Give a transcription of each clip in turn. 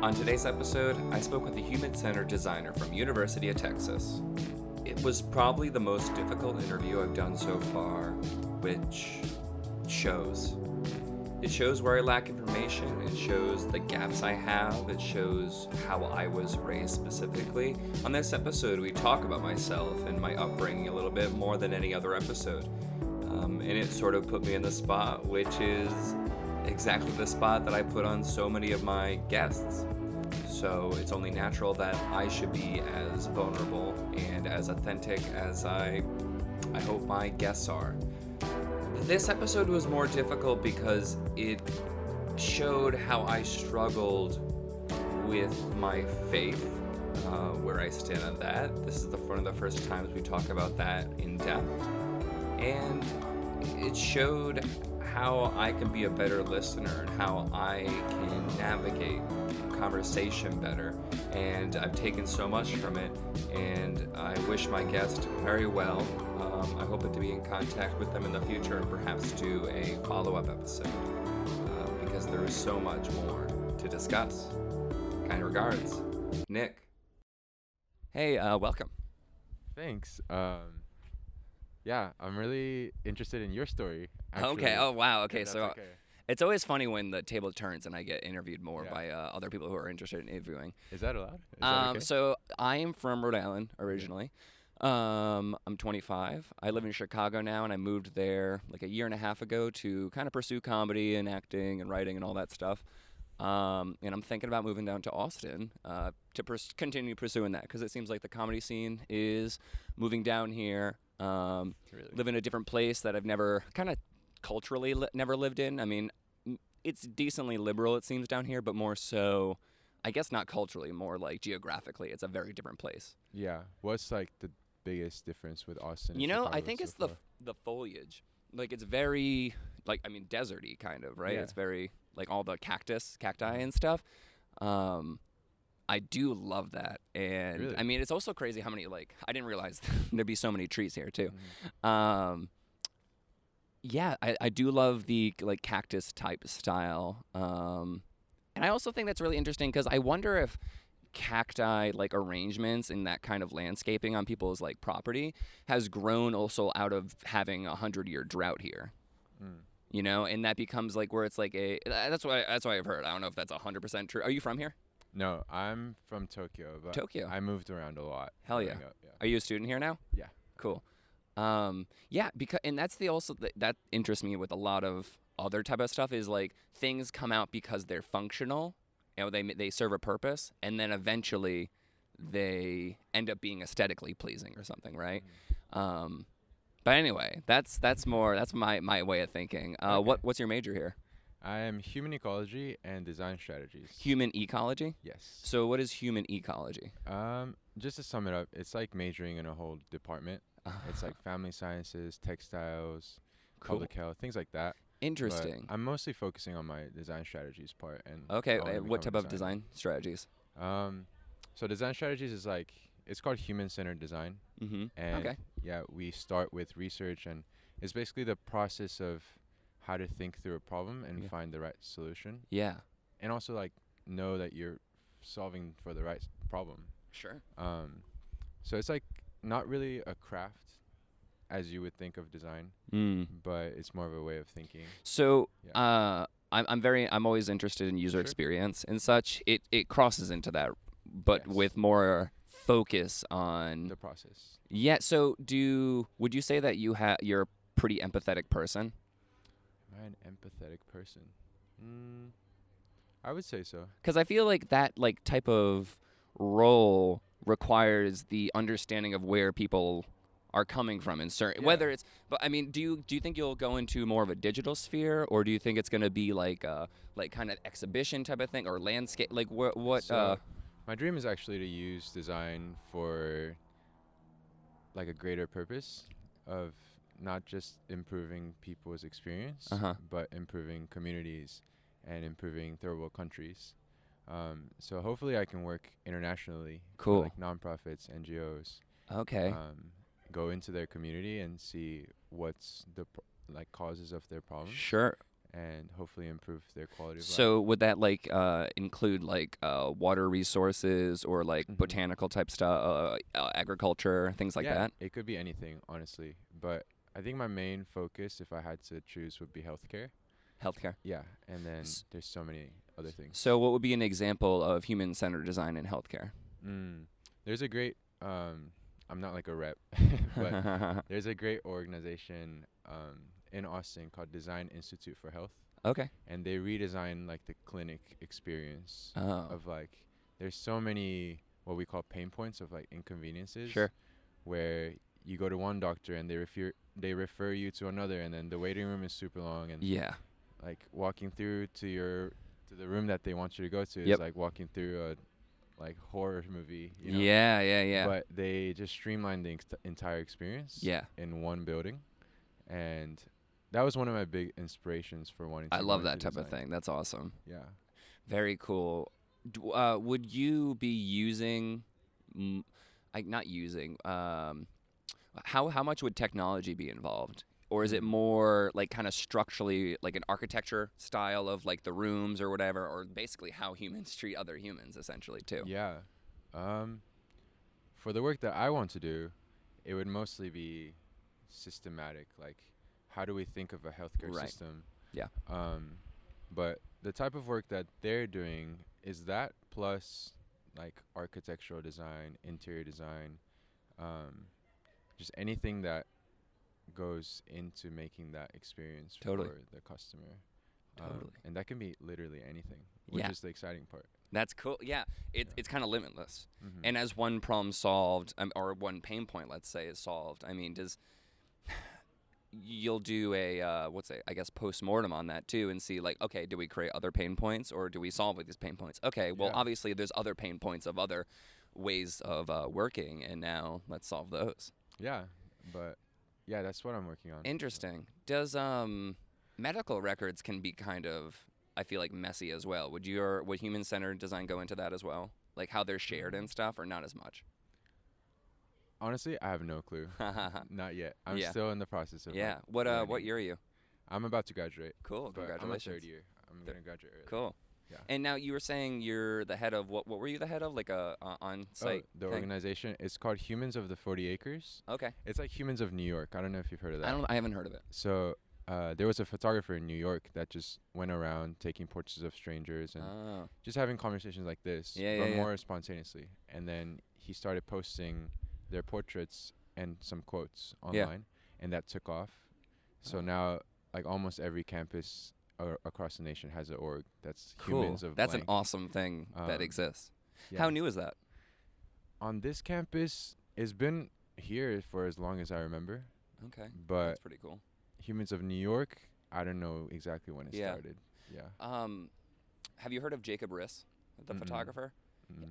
On today's episode, I spoke with a human-centered designer from University of Texas. It was probably the most difficult interview I've done so far, which shows. It shows where I lack information, it shows the gaps I have, it shows how I was raised specifically. On this episode, we talk about myself and my upbringing a little bit more than any other episode. And it sort of put me in the spot, which is exactly the spot that I put on so many of my guests. So it's only natural that I should be as vulnerable and as authentic as I hope my guests are. This episode was more difficult because it showed how I struggled with my faith, where I stand on that. This is one of the first times we talk about that in depth. And it showed how I can be a better listener and how I can navigate conversation better. And I've taken so much from it, and I wish my guest very well. I hope to be in contact with them in the future and perhaps do a follow-up episode because there is so much more to discuss. Kind regards, Nick. Hey, welcome. Thanks. Yeah, I'm really interested in your story, actually. Okay. Oh, wow. Okay. So okay. It's always funny when the table turns and I get interviewed more by other people who are interested in interviewing. Is that allowed? Is that okay? So I am from Rhode Island originally. I'm 25. I live in Chicago now, and I moved there like a year and a half ago to kind of pursue comedy and acting and writing and all that stuff. And I'm thinking about moving down to Austin to continue pursuing that, because it seems like the comedy scene is moving down here. Really? Live in a different place that I've never kind of culturally never lived in. I mean, it's decently liberal, it seems, down here, but more so, I guess, not culturally, more like geographically. It's a very different place. Yeah. What's like the biggest difference with Austin? You know, Chicago, I think it's the foliage. Like, it's very, like, I mean, deserty kind of, right? Yeah. It's very, like, all the cacti and stuff. I do love that. And really? I mean, it's also crazy how many, like, I didn't realize there'd be so many trees here too. Mm. Yeah, I do love the, like, cactus type style. And I also think that's really interesting, because I wonder if cacti, like, arrangements and that kind of landscaping on people's, like, property has grown also out of having a 100-year drought here. Mm. You know, and that becomes, like, where it's like that's why I've heard. I don't know if that's 100% true. Are you from here? No, I'm from Tokyo, but I moved around a lot. Hell yeah. Are you a student here now? Yeah. Cool. Yeah, because, and that's that interests me with a lot of other type of stuff, is like things come out because they're functional, you know, they serve a purpose, and then eventually they end up being aesthetically pleasing or something, right? Mm-hmm. But anyway, that's my way of thinking. Okay. What's your major here? I am human ecology and design strategies. Human ecology? Yes. So what is human ecology? Just to sum it up, it's like majoring in a whole department. It's like family sciences, textiles, public health, things like that. Interesting. But I'm mostly focusing on my design strategies part. And okay, what type of design strategies? So design strategies is like, it's called human-centered design. Mm-hmm. And yeah, we start with research, and it's basically the process of how to think through a problem and find the right solution. Yeah. And also, like, know that you're solving for the right problem. Sure. So it's like not really a craft as you would think of design, but it's more of a way of thinking. So I'm always interested in user experience and such. It crosses into that, but with more focus on the process. Yeah. So would you say that you're a pretty empathetic person? Am I an empathetic person? I would say so. Because I feel like that, like, type of role requires the understanding of where people are coming from in certain whether it's. But I mean, do you think you'll go into more of a digital sphere, or do you think it's going to be like a kind of exhibition type of thing, or landscape? Like what? So my dream is actually to use design for, like, a greater purpose of not just improving people's experience, but improving communities and improving third world countries. So hopefully I can work internationally. Cool. Like nonprofits, NGOs. Okay. Go into their community and see what's the causes of their problems. Sure. and hopefully improve their quality of life. So would that include water resources or mm-hmm. botanical type stuff, agriculture, things like that? It could be anything, honestly. But I think my main focus, if I had to choose, would be healthcare. Healthcare. Yeah, and then there's so many other things. So what would be an example of human-centered design in healthcare? There's a great, I'm not a rep, but there's a great organization in Austin called Design Institute for Health. Okay. And they redesign the clinic experience of there's so many what we call pain points of inconveniences. Sure. Where you go to one doctor and they refer you to another, and then the waiting room is super long, and walking through to the room that they want you to go to is walking through a horror movie. You know? Yeah. But they just streamlined the entire experience. Yeah. In one building, and that was one of my big inspirations for wanting to. I love that type of thing. That's awesome. Yeah. Very cool. Would you be using, how much would technology be involved? Or is it more kind of structurally an architecture style of the rooms or whatever, or basically how humans treat other humans essentially too? Yeah. For the work that I want to do, it would mostly be systematic. How do we think of a healthcare system? Yeah. But the type of work that they're doing is that plus architectural design, interior design, just anything that goes into making that experience for the customer. And that can be literally anything, which is the exciting part. That's cool. Yeah. It's kind of limitless. Mm-hmm. And as one problem solved, or one pain point, let's say, is solved, you'll do a, post-mortem on that too, and see okay, do we create other pain points, or do we solve these pain points? Okay. Well, obviously there's other pain points of other ways of working, and now let's solve those. Yeah. But yeah, that's what I'm working on. Interesting. Does medical records can be kind of, I feel messy as well. Would human-centered design go into that as well? How they're shared and stuff, or not as much? Honestly, I have no clue. Not yet. I'm still in the process of learning. What year are you? I'm about to graduate. Cool. Congratulations. I'm a third year. I'm going to graduate early. Cool. Yeah. And now you were saying you're the head of what were you the head of? Like a on-site thing? Organization. It's called Humans of the 40 Acres. Okay. It's Humans of New York. I don't know if you've heard of that. I haven't heard of it. So there was a photographer in New York that just went around taking portraits of strangers and just having conversations like this, but more spontaneously. And then he started posting their portraits and some quotes online, and that took off. So now almost every campus across the nation has an org that's cool. Humans of That's blank. An awesome thing that exists. Yeah. How new is that? On this campus, it's been here for as long as I remember. Okay. But that's pretty cool. Humans of New York, I don't know exactly when it started. Yeah. Have you heard of Jacob Riis, the photographer? Mm-hmm.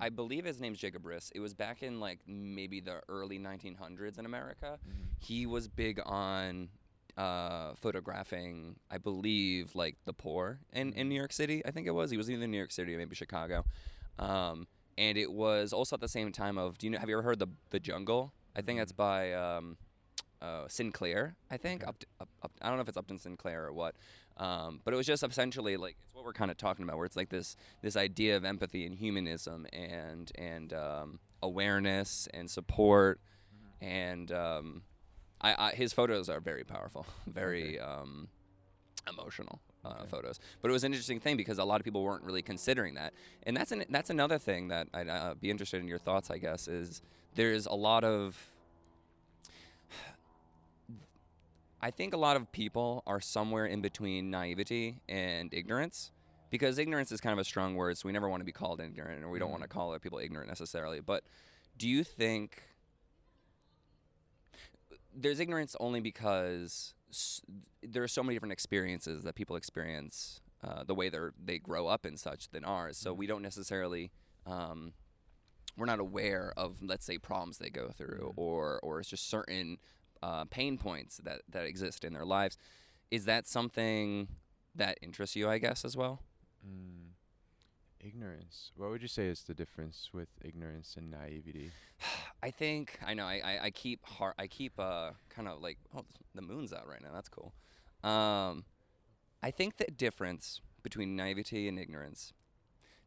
I believe his name's Jacob Riis. It was back in maybe the early 1900s in America. Mm-hmm. He was big on photographing, I believe, the poor in New York City. I think it was. He was either in New York City or maybe Chicago. And it was also at the same time of, have you ever heard The Jungle? I think that's by Sinclair, I think. Okay. I don't know if it's Upton Sinclair or what. But it was just essentially, it's what we're kind of talking about, where it's this idea of empathy and humanism and awareness and support and... his photos are very powerful, very emotional photos. But it was an interesting thing because a lot of people weren't really considering that. And that's another thing that I'd be interested in your thoughts, I guess, is there's a lot of... I think a lot of people are somewhere in between naivety and ignorance, because ignorance is kind of a strong word, so we never want to be called ignorant, or we don't want to call other people ignorant necessarily. But do you think... There's ignorance only because there are so many different experiences that people experience the way they grow up and such than ours. So we don't necessarily, we're not aware of, let's say, problems they go through or it's just certain pain points that exist in their lives. Is that something that interests you, I guess, as well? Ignorance. What would you say is the difference with ignorance and naivety? I think I know. I keep kind of the moon's out right now. That's cool. I think the difference between naivety and ignorance.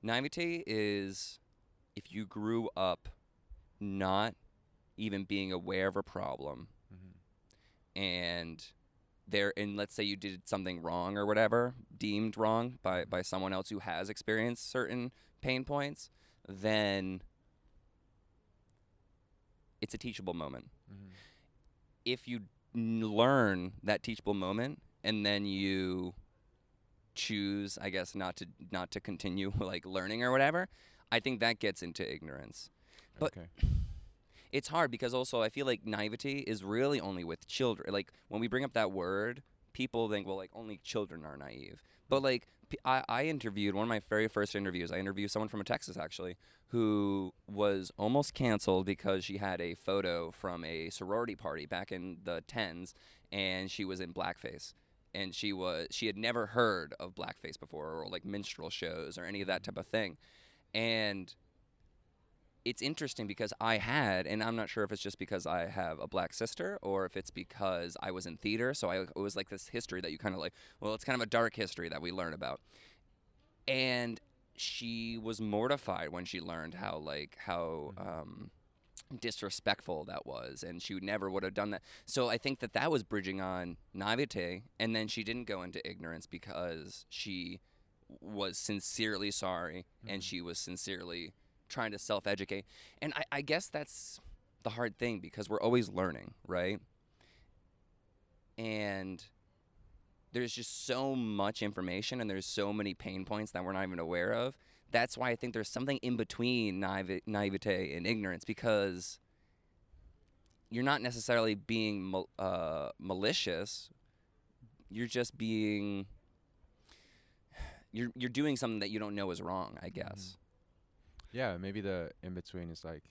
Naivety is if you grew up not even being aware of a problem, mm-hmm. and let's say you did something wrong or whatever, deemed wrong by someone else who has experienced certain pain points, then it's a teachable moment. Mm-hmm. If you learn that teachable moment and then you choose, I guess, not to continue like learning or whatever, I think that gets into ignorance. But okay. It's hard because also I feel like naivety is really only with children. Like when we bring up that word, people think, well, like only children are naive. But like I interviewed, one of my very first interviews, I interviewed someone from Texas actually who was almost canceled because she had a photo from a sorority party back in the 10s and she was in blackface. And she had never heard of blackface before or like minstrel shows or any of that type of thing. And it's interesting because I had, and I'm not sure if it's just because I have a black sister or if it's because I was in theater, so it was like this history that you kind of like, well, it's kind of a dark history that we learn about. And she was mortified when she learned how disrespectful that was, and she never would have done that. So I think that was bridging on naivete, and then she didn't go into ignorance because she was sincerely sorry, mm-hmm. and she was sincerely trying to self-educate. And I guess that's the hard thing because we're always learning, right? And there's just so much information and there's so many pain points that we're not even aware of. That's why I think there's something in between naivete and ignorance, because you're not necessarily being malicious. You're just being you're doing something that you don't know is wrong, I guess. Mm-hmm. Yeah, maybe the in-between is like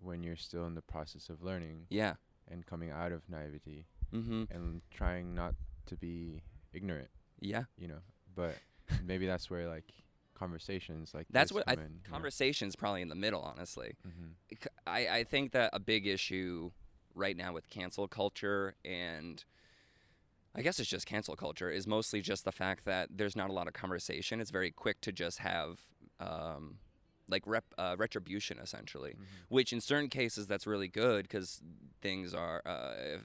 when you're still in the process of learning and coming out of naivety mm-hmm. and trying not to be ignorant. Yeah. You know, but maybe that's where like conversations like that's what conversations probably in the middle, honestly. Mm-hmm. I think that a big issue right now with cancel culture, and I guess it's just cancel culture, is mostly just the fact that there's not a lot of conversation. It's very quick to just have retribution, essentially, mm-hmm. which in certain cases that's really good because things are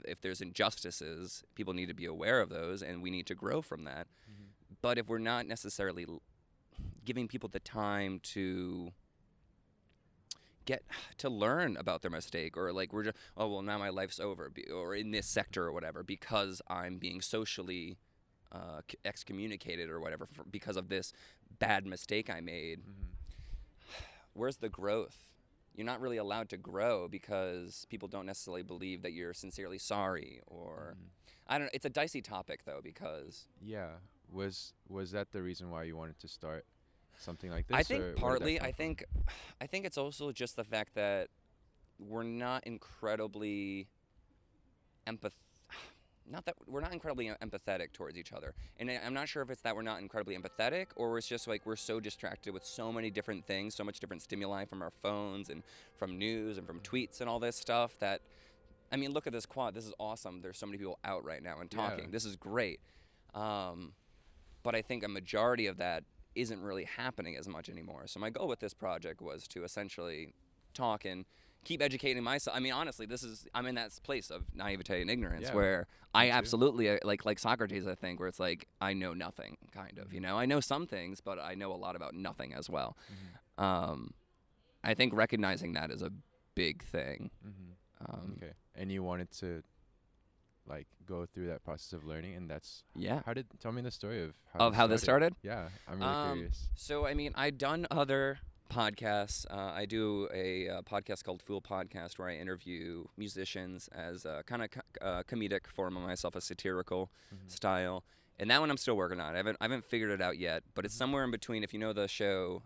if there's injustices, people need to be aware of those and we need to grow from that. Mm-hmm. But if we're not necessarily giving people the time to get to learn about their mistake, or like we're just, oh, well, now my life's over or in this sector or whatever because I'm being socially excommunicated or whatever because of this bad mistake I made. Mm-hmm. Where's the growth? You're not really allowed to grow because people don't necessarily believe that you're sincerely sorry, or mm-hmm. I don't know. It's a dicey topic though, because was that the reason why you wanted to start something like this? I think partly. I think it's also just the fact that we're not incredibly empathetic towards each other. And I'm not sure if it's that we're not incredibly empathetic or it's just like we're so distracted with so many different things, so much different stimuli from our phones and from news and from tweets and all this stuff that, I mean, look at this quad. This is awesome. There's so many people out right now and talking. Yeah. This is great. But I think a majority of that isn't really happening as much anymore. So my goal with this project was to essentially talk and keep educating myself. I mean, honestly, I'm in that place of naivete and ignorance where I absolutely like Socrates, I think, where it's like I know nothing, kind of. You know, I know some things, but I know a lot about nothing as well. Mm-hmm. I think recognizing that is a big thing. Mm-hmm. Okay, and you wanted to like go through that process of learning, and that's tell me the story of how this started. Yeah, I'm really curious. So I mean, I'd done other podcasts. I do a podcast called Fool Podcast where I interview musicians as a kind of comedic form of myself, a satirical mm-hmm. style. And that one I'm still working on. I haven't figured it out yet, but it's somewhere in between. If you know the show,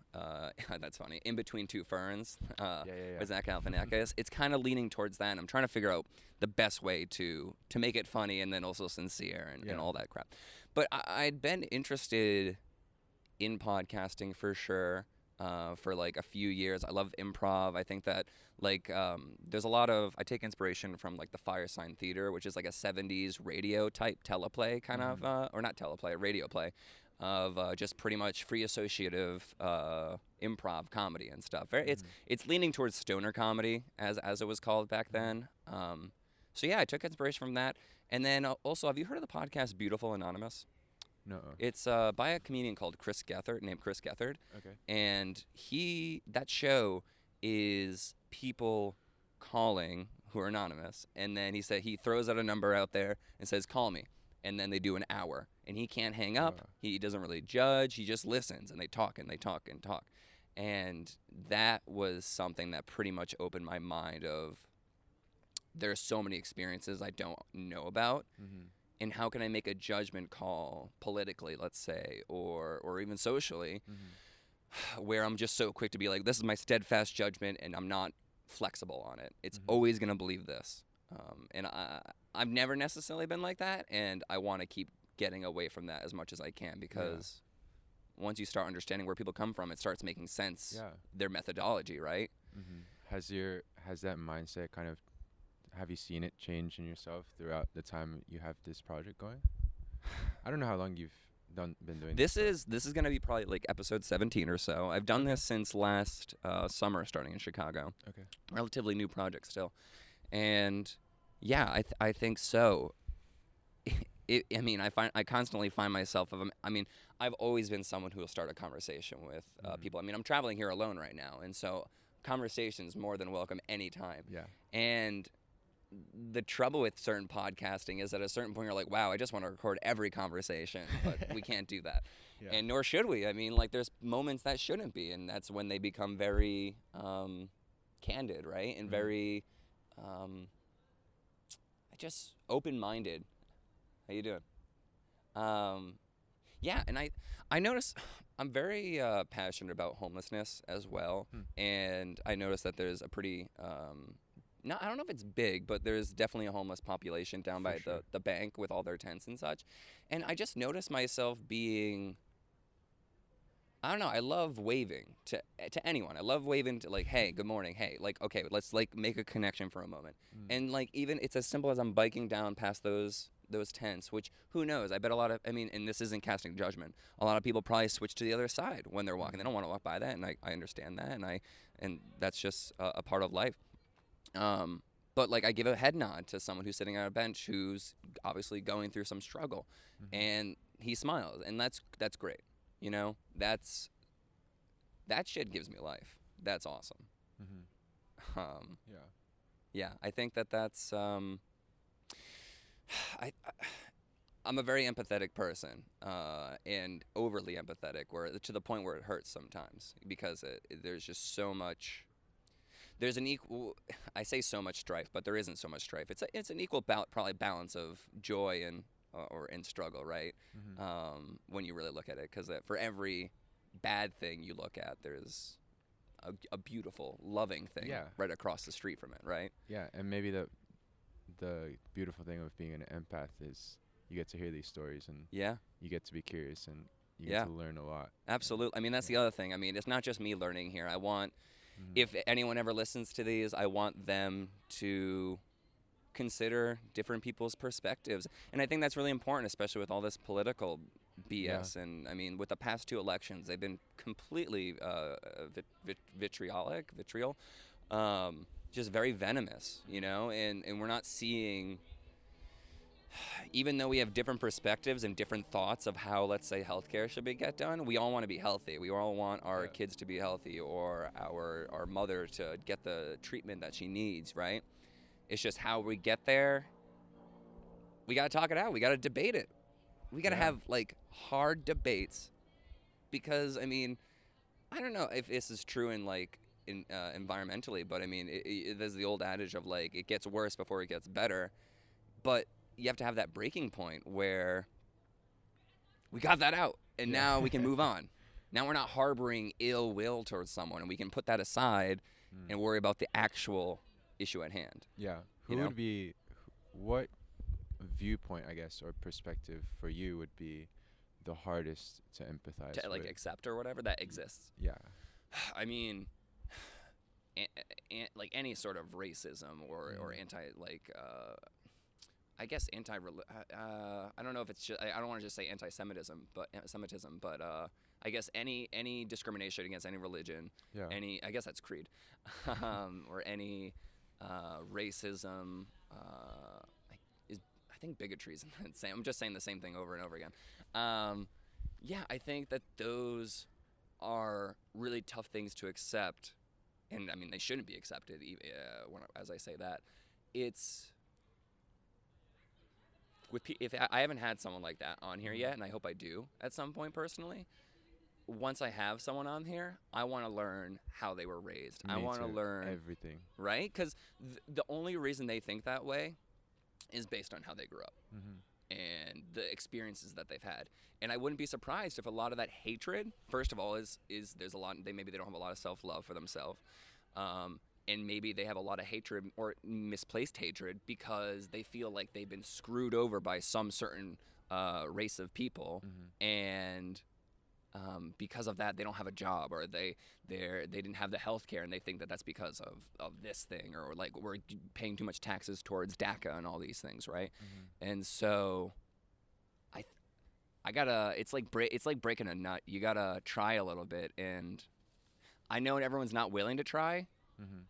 that's funny, In Between Two Ferns, with Zach Galifianakis, it's kind of leaning towards that. And I'm trying to figure out the best way to make it funny and then also sincere and all that crap. But I'd been interested in podcasting for sure. for like a few years. I love improv. I think that like there's a lot of, I take inspiration from like the Fire Sign Theater, which is like a 70s radio type teleplay kind of, or not teleplay, radio play of just pretty much free associative improv comedy and stuff. It's leaning towards stoner comedy as it was called back then. So yeah, I took inspiration from that. And then also, have you heard of the podcast Beautiful Anonymous? No. It's by a comedian called Chris Gethard, named Chris Gethard. Okay. And that show is people calling who are anonymous, and then he said he throws out a number out there and says, "Call me," and then they do an hour, and he can't hang up. He doesn't really judge. He just listens, and they talk and they talk and talk, and that was something that pretty much opened my mind of there's so many experiences I don't know about. Mm-hmm. And how can I make a judgment call politically, let's say, or even socially, where I'm just so quick to be like, this is my steadfast judgment, and I'm not flexible on it. It's always going to believe this. And I've never necessarily been like that, and I want to keep getting away from that as much as I can, because once you start understanding where people come from, it starts making sense, their methodology, right? Has that mindset kind of, have you seen it change in yourself throughout the time you have this project going? I don't know how long you've been doing this. This is going to be probably like episode 17 or so. I've done this since last summer, starting in Chicago. Okay. Relatively new project still. And yeah, I think so. I constantly find myself, I've always been someone who will start a conversation with people. I'm traveling here alone right now. And so conversation's more than welcome anytime. Yeah. And the trouble with certain podcasting is at a certain point you're like, wow, I just want to record every conversation, but we can't do that. Yeah. And nor should we. There's moments that shouldn't be, and that's when they become very candid, right? And very just open-minded. How you doing? And I notice I'm very passionate about homelessness as well. And I notice that there's a pretty... I don't know if it's big, but there's definitely a homeless population down by the bank with all their tents and such. And I just noticed myself being, I love waving to anyone. I love waving to like, hey, good morning. Hey, like, okay, let's like make a connection for a moment. And like, even it's as simple as I'm biking down past those tents, which who knows? I bet a lot of, and this isn't casting judgment. A lot of people probably switch to the other side when they're walking. They don't want to walk by that. And I understand that. And that's just a part of life. But like I give a head nod to someone who's sitting on a bench who's obviously going through some struggle, and he smiles, and that's great. That shit gives me life. That's awesome. I think that's I'm a very empathetic person, and overly empathetic, where to the point where it hurts sometimes, because there's just so much. There's an equal, I say so much strife, but there isn't so much strife. It's an equal probably balance of joy and or struggle, right? When you really look at it, because for every bad thing you look at, there's a beautiful, loving thing right across the street from it, right? Yeah, and maybe the beautiful thing of being an empath is you get to hear these stories and you get to be curious and you get to learn a lot. Absolutely. That's the other thing. It's not just me learning here. I want... If anyone ever listens to these, I want them to consider different people's perspectives. And I think that's really important, especially with all this political BS. Yeah. And, with the past two elections, they've been completely vitriol, just very venomous, and we're not seeing... Even though we have different perspectives and different thoughts of how, let's say, healthcare should get done, we all want to be healthy. We all want our kids to be healthy, or our mother to get the treatment that she needs, right? It's just how we get there. We got to talk it out. We got to debate it. We got to have, hard debates, because, I don't know if this is true in environmentally, but, there's the old adage of, it gets worse before it gets better, but... You have to have that breaking point where we got that out, and now we can move on. Now we're not harboring ill will towards someone, and we can put that aside and worry about the actual issue at hand. Yeah. What viewpoint, I guess, or perspective for you would be the hardest to empathize with? To accept or whatever that exists. Yeah. I mean, like any sort of racism or anti, like, I guess anti, I don't know if it's just, I don't want to just say anti-Semitism, but I guess any discrimination against any religion, I guess that's creed, or any racism, I think bigotry is insane. I'm just saying the same thing over and over again. I think that those are really tough things to accept, and I mean they shouldn't be accepted. As I say that, it's with if I haven't had someone like that on here yet, and I hope I do at some point personally. Once I have someone on here, I want to learn how they were raised. I want to learn everything, right? Because the only reason they think that way is based on how they grew up. Mm-hmm. And the experiences that they've had, and I wouldn't be surprised if a lot of that hatred, first of all, is there's a lot. Maybe they don't have a lot of self-love for themselves, and maybe they have a lot of hatred or misplaced hatred because they feel like they've been screwed over by some certain race of people, mm-hmm. and because of that, they don't have a job, or they didn't have the health care, and they think that that's because of this thing, or like we're paying too much taxes towards DACA and all these things, right? Mm-hmm. And so, I gotta. It's like breaking a nut. You gotta try a little bit, and I know everyone's not willing to try, mm-hmm.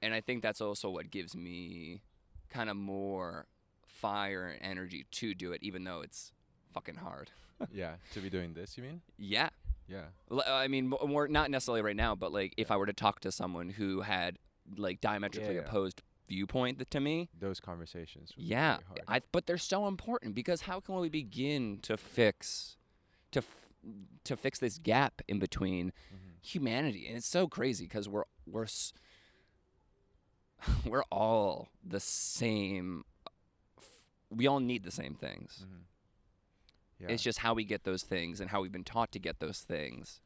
and I think that's also what gives me kind of more fire and energy to do it, even though it's fucking hard. Yeah, to be doing this, you mean? Yeah. I mean, more not necessarily right now, but like if I were to talk to someone who had like diametrically opposed viewpoint to me, those conversations would be really hard. But they're so important because how can we begin to fix this gap in between mm-hmm. humanity? And it's so crazy because we're all the same. We all need the same things. Mm-hmm. Yeah. It's just how we get those things and how we've been taught to get those things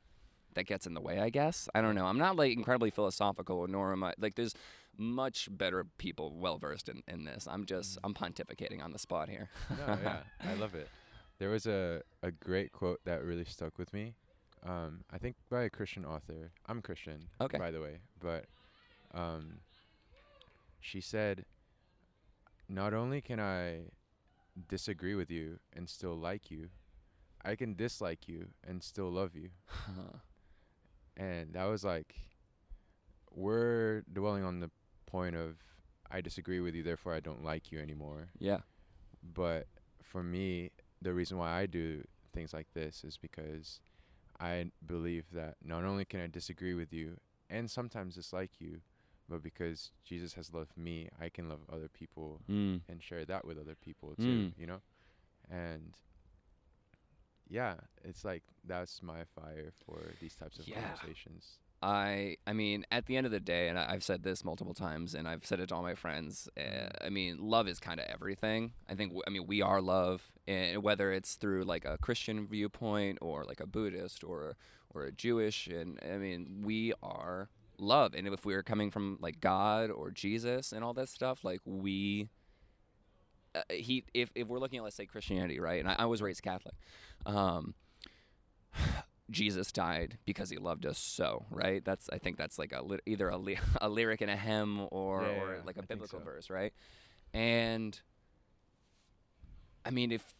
that gets in the way, I guess. I don't know. I'm not like incredibly philosophical, nor am I like there's much better people well-versed in this. I'm pontificating on the spot here. Yeah. I love it. There was a great quote that really stuck with me. I think by a Christian author. I'm Christian, by the way. But she said, not only can I disagree with you and still like you, I can dislike you and still love you. Huh. And that was like, we're dwelling on the point of I disagree with you, therefore I don't like you anymore. Yeah. But for me, the reason why I do things like this is because I believe that not only can I disagree with you and sometimes dislike you, but because Jesus has loved me, I can love other people and share that with other people too, you know? And it's like that's my fire for these types of conversations. I mean, at the end of the day, and I've said this multiple times and I've said it to all my friends, I mean, love is kind of everything. I mean, we are love, and whether it's through like a Christian viewpoint or like a Buddhist or a Jewish, and I mean, we are love. And if we were coming from like God or Jesus and all that stuff, like we if we're looking at, let's say, Christianity, right? And I was raised Catholic. Jesus died because he loved us so, right? I think that's like either a lyric in a hymn or like a biblical verse, right? And I mean, if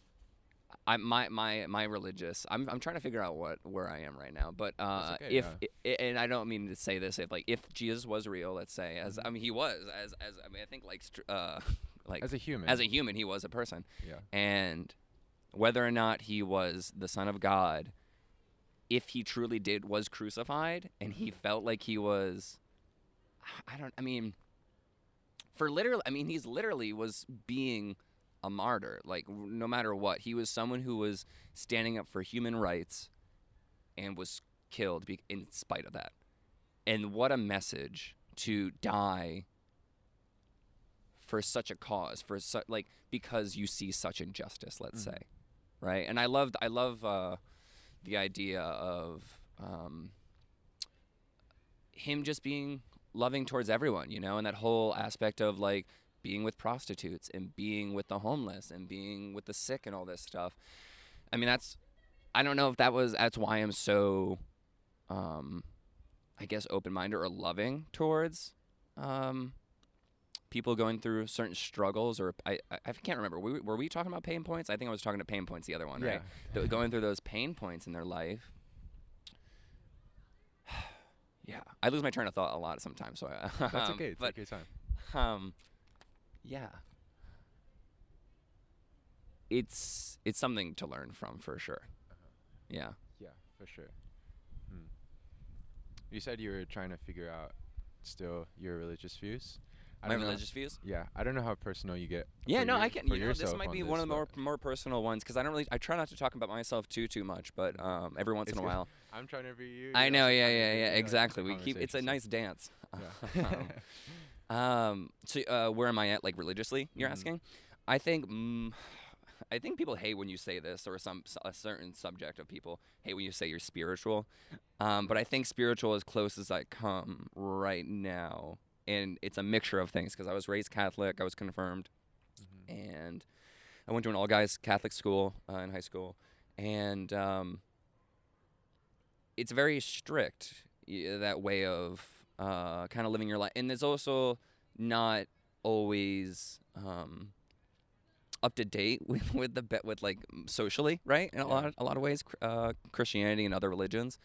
my religious. I'm trying to figure out where I am right now, but and I don't mean to say this, if Jesus was real, let's say, as I mean he was as I mean I think like as a human he was a person, and whether or not he was the Son of God, if he truly was crucified and he felt like he was, he's literally was being a martyr, like no matter what. He was someone who was standing up for human rights and was killed in spite of that. And what a message to die for such a cause, because you see such injustice, let's say, right? And I love the idea of him just being loving towards everyone, you know, and that whole aspect of like being with prostitutes and being with the homeless and being with the sick and all this stuff. I mean, that's why I'm so I guess, open-minded or loving towards people going through certain struggles, or I can't remember. Were we talking about pain points? I think I was talking to pain points, the other one, yeah. Right? Going through those pain points in their life. Yeah. I lose my train of thought a lot sometimes. So that's okay. It's okay time. Yeah. It's something to learn from, for sure. Uh-huh. Yeah. Yeah, for sure. You said you were trying to figure out still your religious views. My religious views? Yeah. I don't know how personal you get. Yeah, no, I can. You know, this might be one of the more personal ones, because I don't really, I try not to talk about myself too much, but every once in a while. I'm trying to be you. I know, yeah, exactly. We keep, it's a nice dance. Yeah. So where am I at, like, religiously, you're asking? I think people hate when you say this, or a certain subject of people hate when you say you're spiritual. But I think spiritual is close as I come right now. And it's a mixture of things, because I was raised Catholic. I was confirmed. Mm-hmm. And I went to an all-guys Catholic school in high school. And it's very strict, that way of kind of living your life. And it's also not always... up to date with like socially, right? In a lot of ways, Christianity and other religions.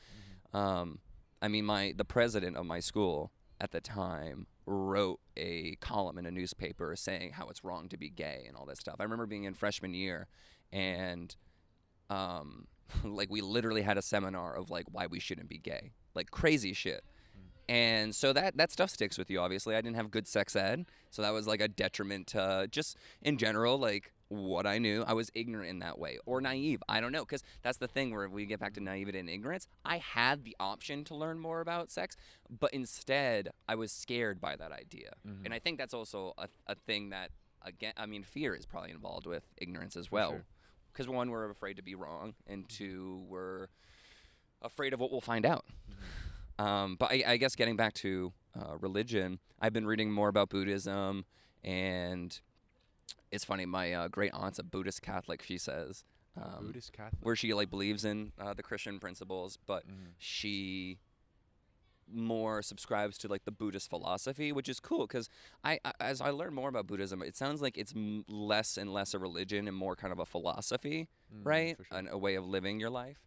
Mm-hmm. I mean, the president of my school at the time wrote a column in a newspaper saying how it's wrong to be gay and all that stuff. I remember being in freshman year, and like, we literally had a seminar of like why we shouldn't be gay, like crazy shit. And so that stuff sticks with you, obviously. I didn't have good sex ed, so that was like a detriment to just, in general, like, what I knew. I was ignorant in that way, or naive. I don't know, because that's the thing where we get back to naivety and ignorance. I had the option to learn more about sex, but instead, I was scared by that idea. Mm-hmm. And I think that's also a thing that, again, I mean, fear is probably involved with ignorance as well. Because, sure. One, we're afraid to be wrong, and two, we're afraid of what we'll find out. Mm-hmm. But I guess getting back to religion, I've been reading more about Buddhism, and it's funny, my great aunt's a Buddhist Catholic, she says. Buddhist Catholic? Where she, like, believes in the Christian principles, but she more subscribes to, like, the Buddhist philosophy, which is cool, because as I learn more about Buddhism, it sounds like it's less and less a religion and more kind of a philosophy, right? For sure. A way of living your life.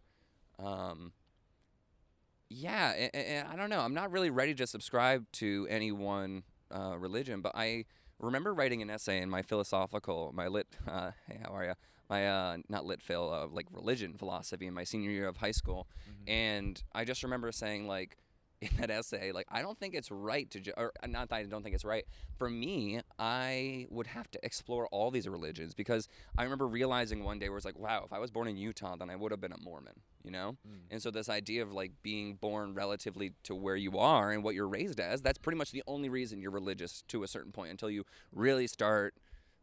Yeah, and I don't know. I'm not really ready to subscribe to any one religion, but I remember writing an essay in my philosophical, my lit, hey, how are you? My, not lit phil, like religion philosophy in my senior year of high school. Mm-hmm. And I just remember saying, like, in that essay, like, I don't think it's right to, or not that I don't think it's right. For me, I would have to explore all these religions, because I remember realizing one day where it's like, wow, if I was born in Utah, then I would have been a Mormon, you know? Mm. And so this idea of, like, being born relatively to where you are and what you're raised as, that's pretty much the only reason you're religious to a certain point, until you really start,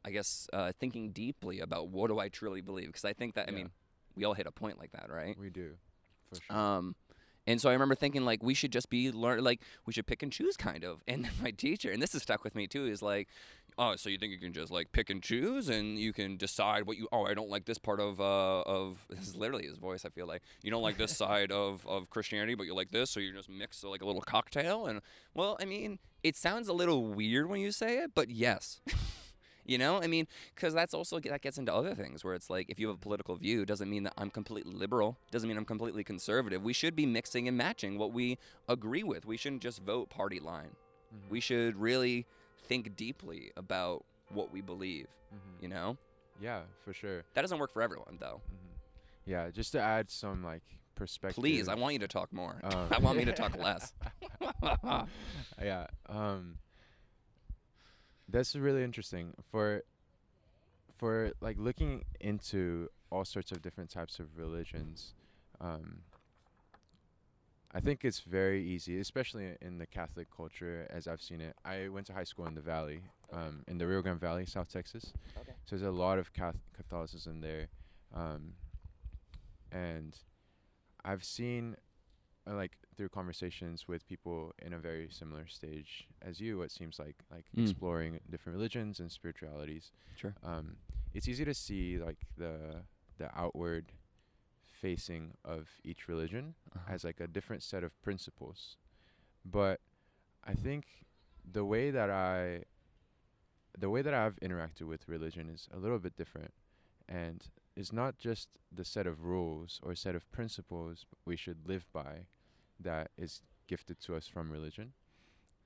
I guess, thinking deeply about what do I truly believe? Because I think that, I mean, we all hit a point like that, right? We do, for sure. And so I remember thinking, like, we should just we should pick and choose, kind of. And then my teacher, and this has stuck with me too, is like, oh, so you think you can just, like, pick and choose, and you can decide what you, oh, I don't like this part of this is literally his voice, I feel like. You don't like this side of Christianity, but you like this, so you just mix, like, a little cocktail. And, well, I mean, it sounds a little weird when you say it, but yes. You know, I mean, because that's also, that gets into other things where it's like, if you have a political view, doesn't mean that I'm completely liberal, doesn't mean I'm completely conservative. We should be mixing and matching what we agree with. We shouldn't just vote party line. Mm-hmm. We should really think deeply about what we believe, you know? Yeah, for sure. That doesn't work for everyone, though. Mm-hmm. Yeah, just to add some, like, perspective. Please, I want you to talk more. I want me to talk less. Yeah. That's really interesting for like looking into all sorts of different types of religions. I think it's very easy, especially in the Catholic culture as I've seen it. I went to high school in the Valley, in the Rio Grande Valley, South Texas. Okay. So there's a lot of Catholicism there. And I've seen, like, through conversations with people in a very similar stage as you, it seems like exploring different religions and spiritualities. Sure. It's easy to see, like, the outward facing of each religion as, like, a different set of principles. But I think the way that I've interacted with religion is a little bit different, and it's not just the set of rules or set of principles we should live by that is gifted to us from religion,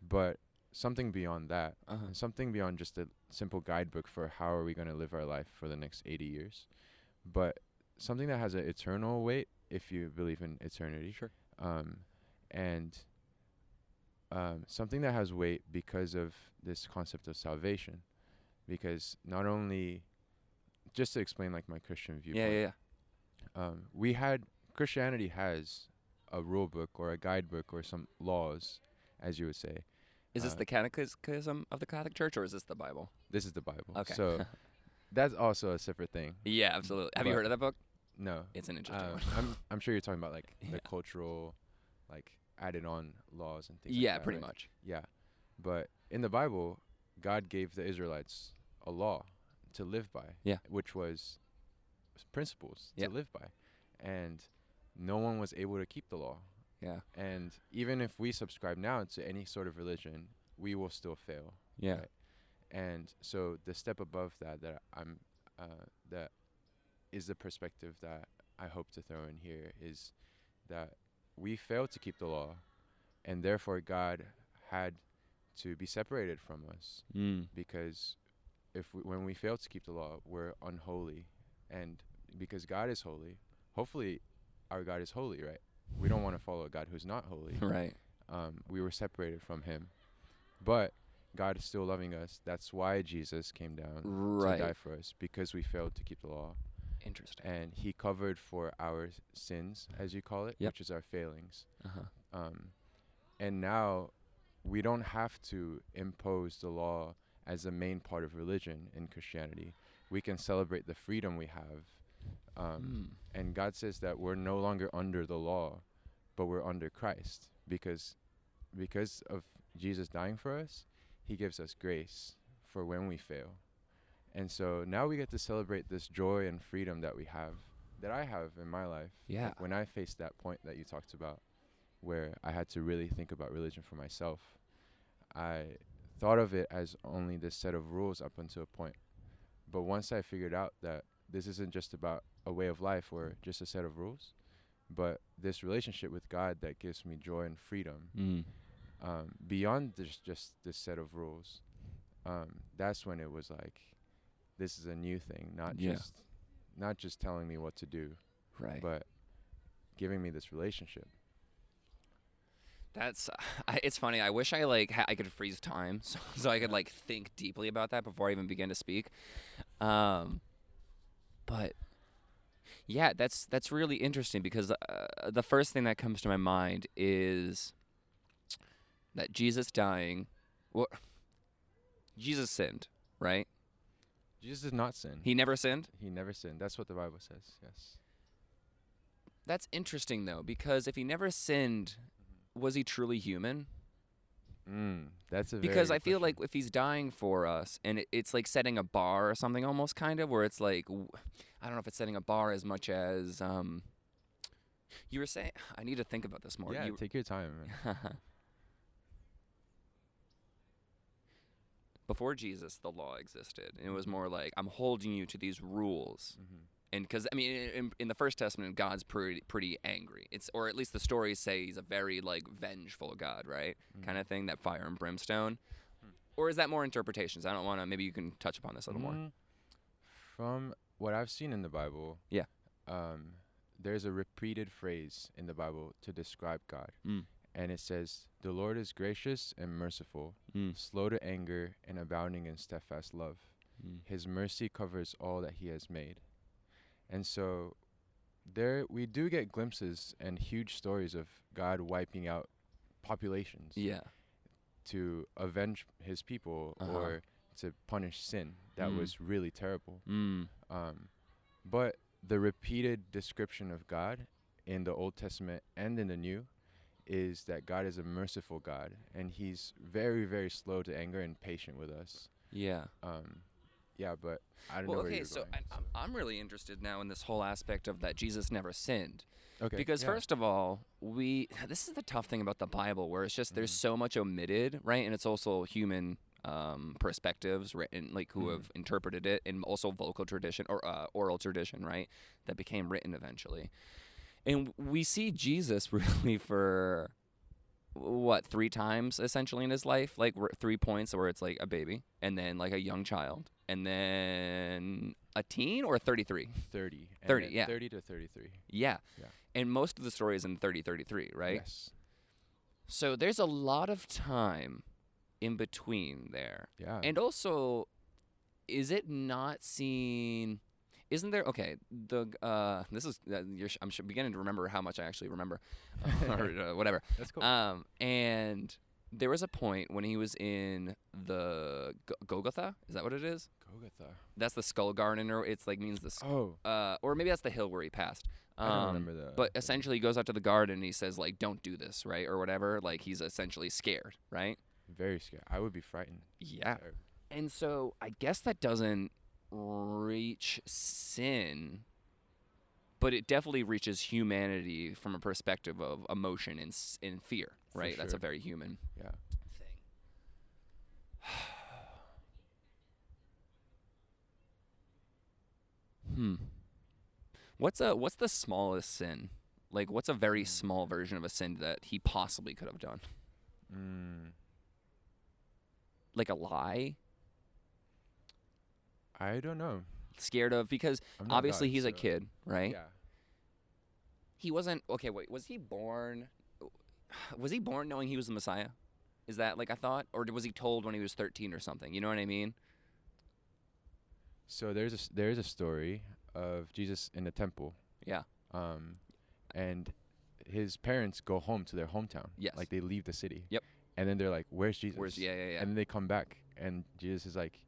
but something beyond that, and something beyond just a simple guidebook for how are we going to live our life for the next 80 years, but something that has an eternal weight if you believe in eternity. Sure. Something that has weight because of this concept of salvation, because not only, just to explain like my Christian viewpoint, Christianity has a rule book or a guidebook or some laws, as you would say. Is this the Catechism of the Catholic Church, or is this the Bible? This is the Bible. Okay. So that's also a separate thing. Yeah, absolutely. Have you heard of that book? No. It's an interesting one. I'm sure you're talking about like the cultural, like, added on laws and things like that. Yeah, pretty much. Yeah. But in the Bible, God gave the Israelites a law to live by, which was principles to live by. And no one was able to keep the law. Yeah. And even if we subscribe now to any sort of religion, we will still fail. Yeah. Right? And so the step above that I'm that is the perspective that I hope to throw in here, is that we failed to keep the law, and therefore God had to be separated from us, because when we fail to keep the law, we're unholy, and because God is holy, hopefully our God is holy, right? We don't want to follow a God who's not holy. Right. We were separated from him, but God is still loving us. That's why Jesus came down to die for us, because we failed to keep the law. Interesting. And he covered for our sins, as you call it, which is our failings. And now we don't have to impose the law as the main part of religion in Christianity. We can celebrate the freedom we have. And God says that we're no longer under the law, but we're under Christ. Because of Jesus dying for us, he gives us grace for when we fail. And so now we get to celebrate this joy and freedom that we have, that I have in my life. Yeah. Like when I faced that point that you talked about, where I had to really think about religion for myself, I thought of it as only this set of rules up until a point. But once I figured out that this isn't just about a way of life or just a set of rules, but this relationship with God that gives me joy and freedom, beyond just this set of rules, that's when it was like, this is a new thing, not just telling me what to do, right? But giving me this relationship. That's it's funny. I wish I I could freeze time so I could like think deeply about that before I even begin to speak. But yeah, that's really interesting, because the first thing that comes to my mind is that Jesus dying, Jesus sinned, right? Jesus did not sin. He never sinned? He never sinned. That's what the Bible says, yes. That's interesting, though, because if he never sinned, was he truly human? That's a very Because I feel like if he's dying for us, and it's like setting a bar or something almost, kind of, where it's like, I don't know if it's setting a bar as much as, you were saying, I need to think about this more. Yeah, take your time. Man. Before Jesus, the law existed, and it was more like, I'm holding you to these rules. And because, I mean, in the First Testament, God's pretty angry. Or at least the stories say he's a very, like, vengeful God, right? Kind of thing, that fire and brimstone. Or is that more interpretations? I don't want to, maybe you can touch upon this a little more. From what I've seen in the Bible, there's a repeated phrase in the Bible to describe God. And it says, the Lord is gracious and merciful, slow to anger and abounding in steadfast love. His mercy covers all that he has made. And so there we do get glimpses and huge stories of God wiping out populations to avenge his people or to punish sin. That was really terrible. But the repeated description of God in the Old Testament and in the New is that God is a merciful God, and he's very, very slow to anger and patient with us. Yeah, but I don't know where you're going. Okay, so I'm really interested now in this whole aspect of that Jesus never sinned. Okay. Because first of all, this is the tough thing about the Bible, where it's just there's so much omitted, right? And it's also human perspectives written, like who have interpreted it, and also vocal tradition or oral tradition, right? That became written eventually. And we see Jesus really for what, 3 times essentially in his life, like 3 points where it's like a baby, and then like a young child, and then a teen, or 33? 30, yeah. 30 to 33. Yeah. Yeah. And most of the story is in 30, 33, right? Yes. So there's a lot of time in between there. Yeah. And also, is it not seen... Isn't there... Okay, the this is... I'm beginning to remember how much I actually remember. or whatever. That's cool. And... There was a point when he was in the Golgotha. Is that what it is? Golgotha. That's the skull garden, or it's like means the skull. Oh. Or maybe that's the hill where he passed. I don't remember that. But essentially, he goes out to the garden and he says, like, "Don't do this," right, or whatever. Like, he's essentially scared, right? Very scared. I would be frightened. Yeah. Sorry. And so I guess that doesn't reach sin, but it definitely reaches humanity from a perspective of emotion and fear, right? Sure. That's a very human thing. What's the smallest sin? Like, what's a very small version of a sin that he possibly could have done? Like a lie? I don't know. Scared of, because obviously he's a kid, right? Yeah. He wasn't... Okay, wait. Was he born knowing he was the Messiah? Is that like I thought? Or was he told when he was 13 or something? You know what I mean? So there's a story of Jesus in the temple. Yeah. And his parents go home to their hometown. Yes. Like, they leave the city. Yep. And then they're like, "Where's Jesus?" Yeah. And then they come back, and Jesus is like,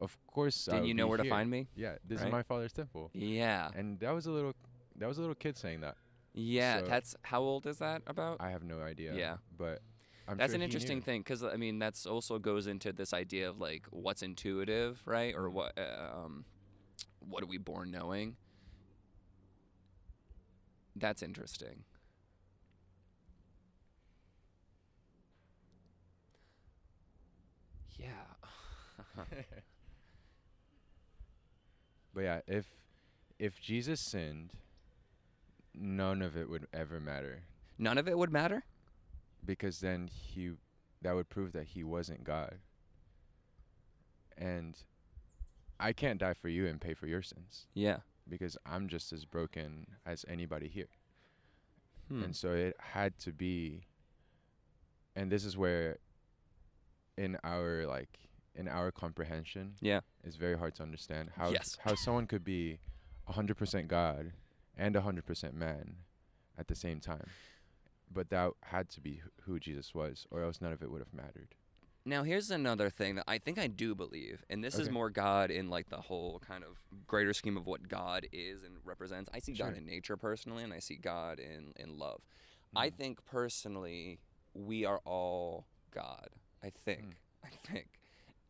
"Of course, didn't you know where to find me? Yeah, this is my father's temple." Yeah. And that was a little kid saying that. Yeah, so that's... How old is that about? I have no idea. Yeah. But that's an interesting thing, because, I mean, that's also goes into this idea of, like, what's intuitive, right? Or what are we born knowing? That's interesting. Yeah. But yeah, if Jesus sinned, none of it would ever matter. None of it would matter? Because then that would prove that he wasn't God. And I can't die for you and pay for your sins. Yeah. Because I'm just as broken as anybody here. And so it had to be, and this is where in our comprehension, it's very hard to understand how someone could be 100% God and 100% man at the same time. But that had to be who Jesus was, or else none of it would have mattered. Now, here's another thing that I think I do believe, and this is more God in, like, the whole kind of greater scheme of what God is and represents. I see God in nature personally, and I see God in love. I think personally we are all God, I think.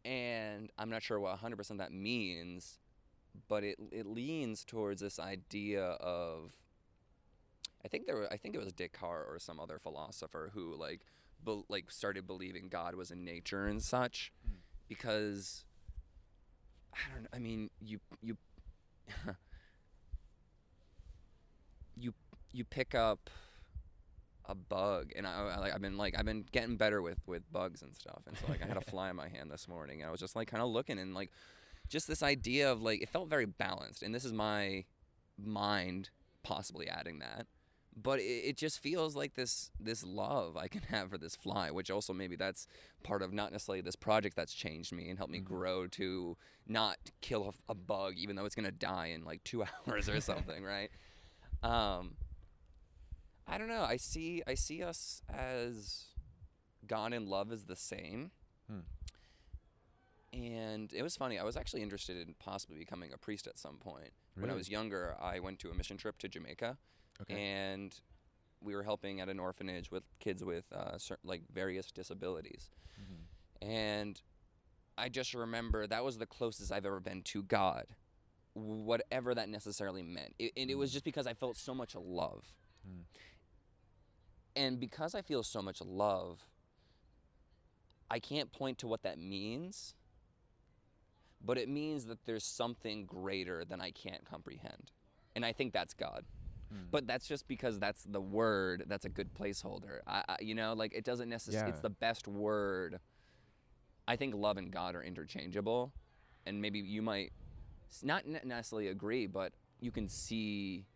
And I'm not sure what 100% that means, but it leans towards this idea of... I think it was Descartes or some other philosopher who like started believing God was in nature and such, because I don't know. I mean, you pick up a bug, and I've been getting better with bugs and stuff, and so like I had a fly in my hand this morning, and I was just like kind of looking, and like just this idea of like it felt very balanced, and this is my mind possibly adding that, but it just feels like this love I can have for this fly, which also maybe that's part of not necessarily this project that's changed me and helped me grow to not kill a bug, even though it's gonna die in like 2 hours or something, right? I don't know. I see us as God and love is the same. And it was funny. I was actually interested in possibly becoming a priest at some point. Really? When I was younger, I went to a mission trip to Jamaica. Okay. And we were helping at an orphanage with kids with various disabilities. And I just remember that was the closest I've ever been to God, whatever that necessarily meant. And it was just because I felt so much love. Mm. And because I feel so much love, I can't point to what that means, but it means that there's something greater than I can't comprehend. And I think that's God. Mm. But that's just because that's the word, that's a good placeholder. I you know, like it doesn't necessarily, it's the best word. I think love and God are interchangeable, and maybe you might not necessarily agree, but you can see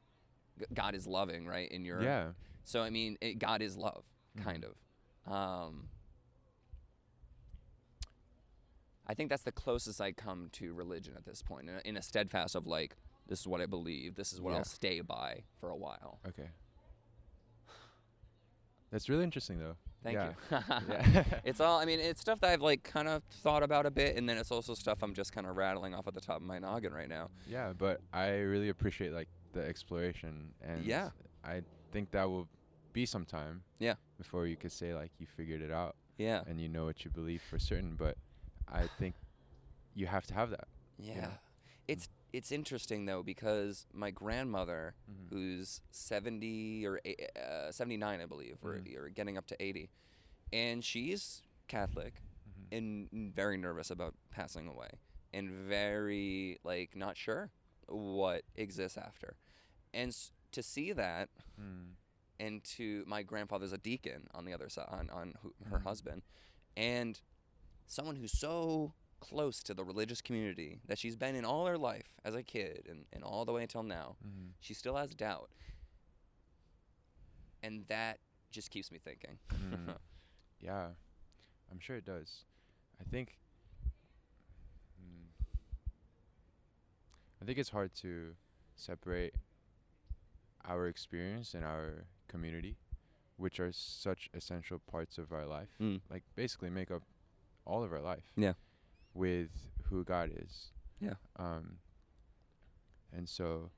God is loving, right? In your So I mean, God is love, kind of. I think that's the closest I come to religion at this point, in a steadfast of like, this is what I believe, this is what I'll stay by for a while. Okay. That's really interesting, though. Thank you. It's all, I mean, it's stuff that I've like kind of thought about a bit, and then it's also stuff I'm just kind of rattling off at the top of my noggin right now. Yeah, but I really appreciate like the exploration, and I think that will be some time before you could say like you figured it out and you know what you believe for certain, but I think you have to have that. You know? It's interesting though, because my grandmother, who's 70 or 79, I believe, or getting up to 80, and she's Catholic and very nervous about passing away, and very like not sure what exists after, and to see that, and to my grandfather's a deacon on the other side, on her husband, and someone who's so close to the religious community that she's been in all her life as a kid and all the way until now, she still has doubt, and that just keeps me thinking. Yeah, I'm sure it does. I think it's hard to separate our experience and our community, which are such essential parts of our life, like basically make up all of our life, with who God is. And so,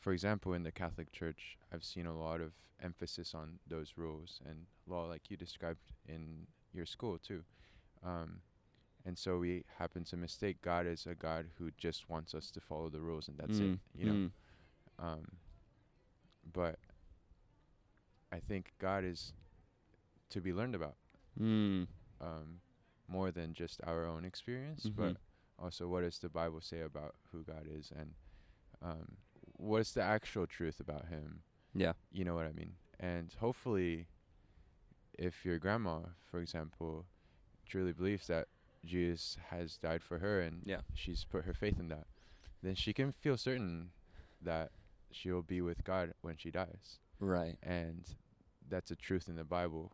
for example, in the Catholic Church, I've seen a lot of emphasis on those rules and law, like you described in your school too. And so we happen to mistake God as a God who just wants us to follow the rules, and that's it, you know. But I think God is to be learned about, more than just our own experience, but also what does the Bible say about who God is, and what is the actual truth about him? Yeah. You know what I mean? And hopefully, if your grandma, for example, truly believes that Jesus has died for her and she's put her faith in that, then she can feel certain that she will be with God when she dies. Right. And that's a truth in the Bible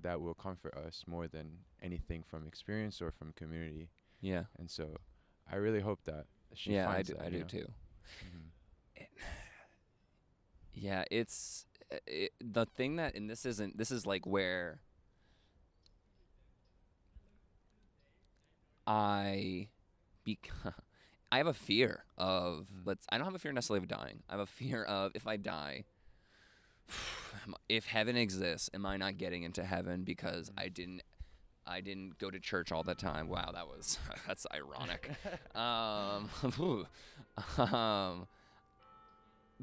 that will comfort us more than anything from experience or from community. Yeah. And so I really hope that she finds that. Yeah, I do too. Yeah, it's the thing that, and this is like where I have a fear of, I don't have a fear necessarily of dying. I have a fear of, if I die, if heaven exists, am I not getting into heaven because I didn't go to church all the time? Wow, that's ironic.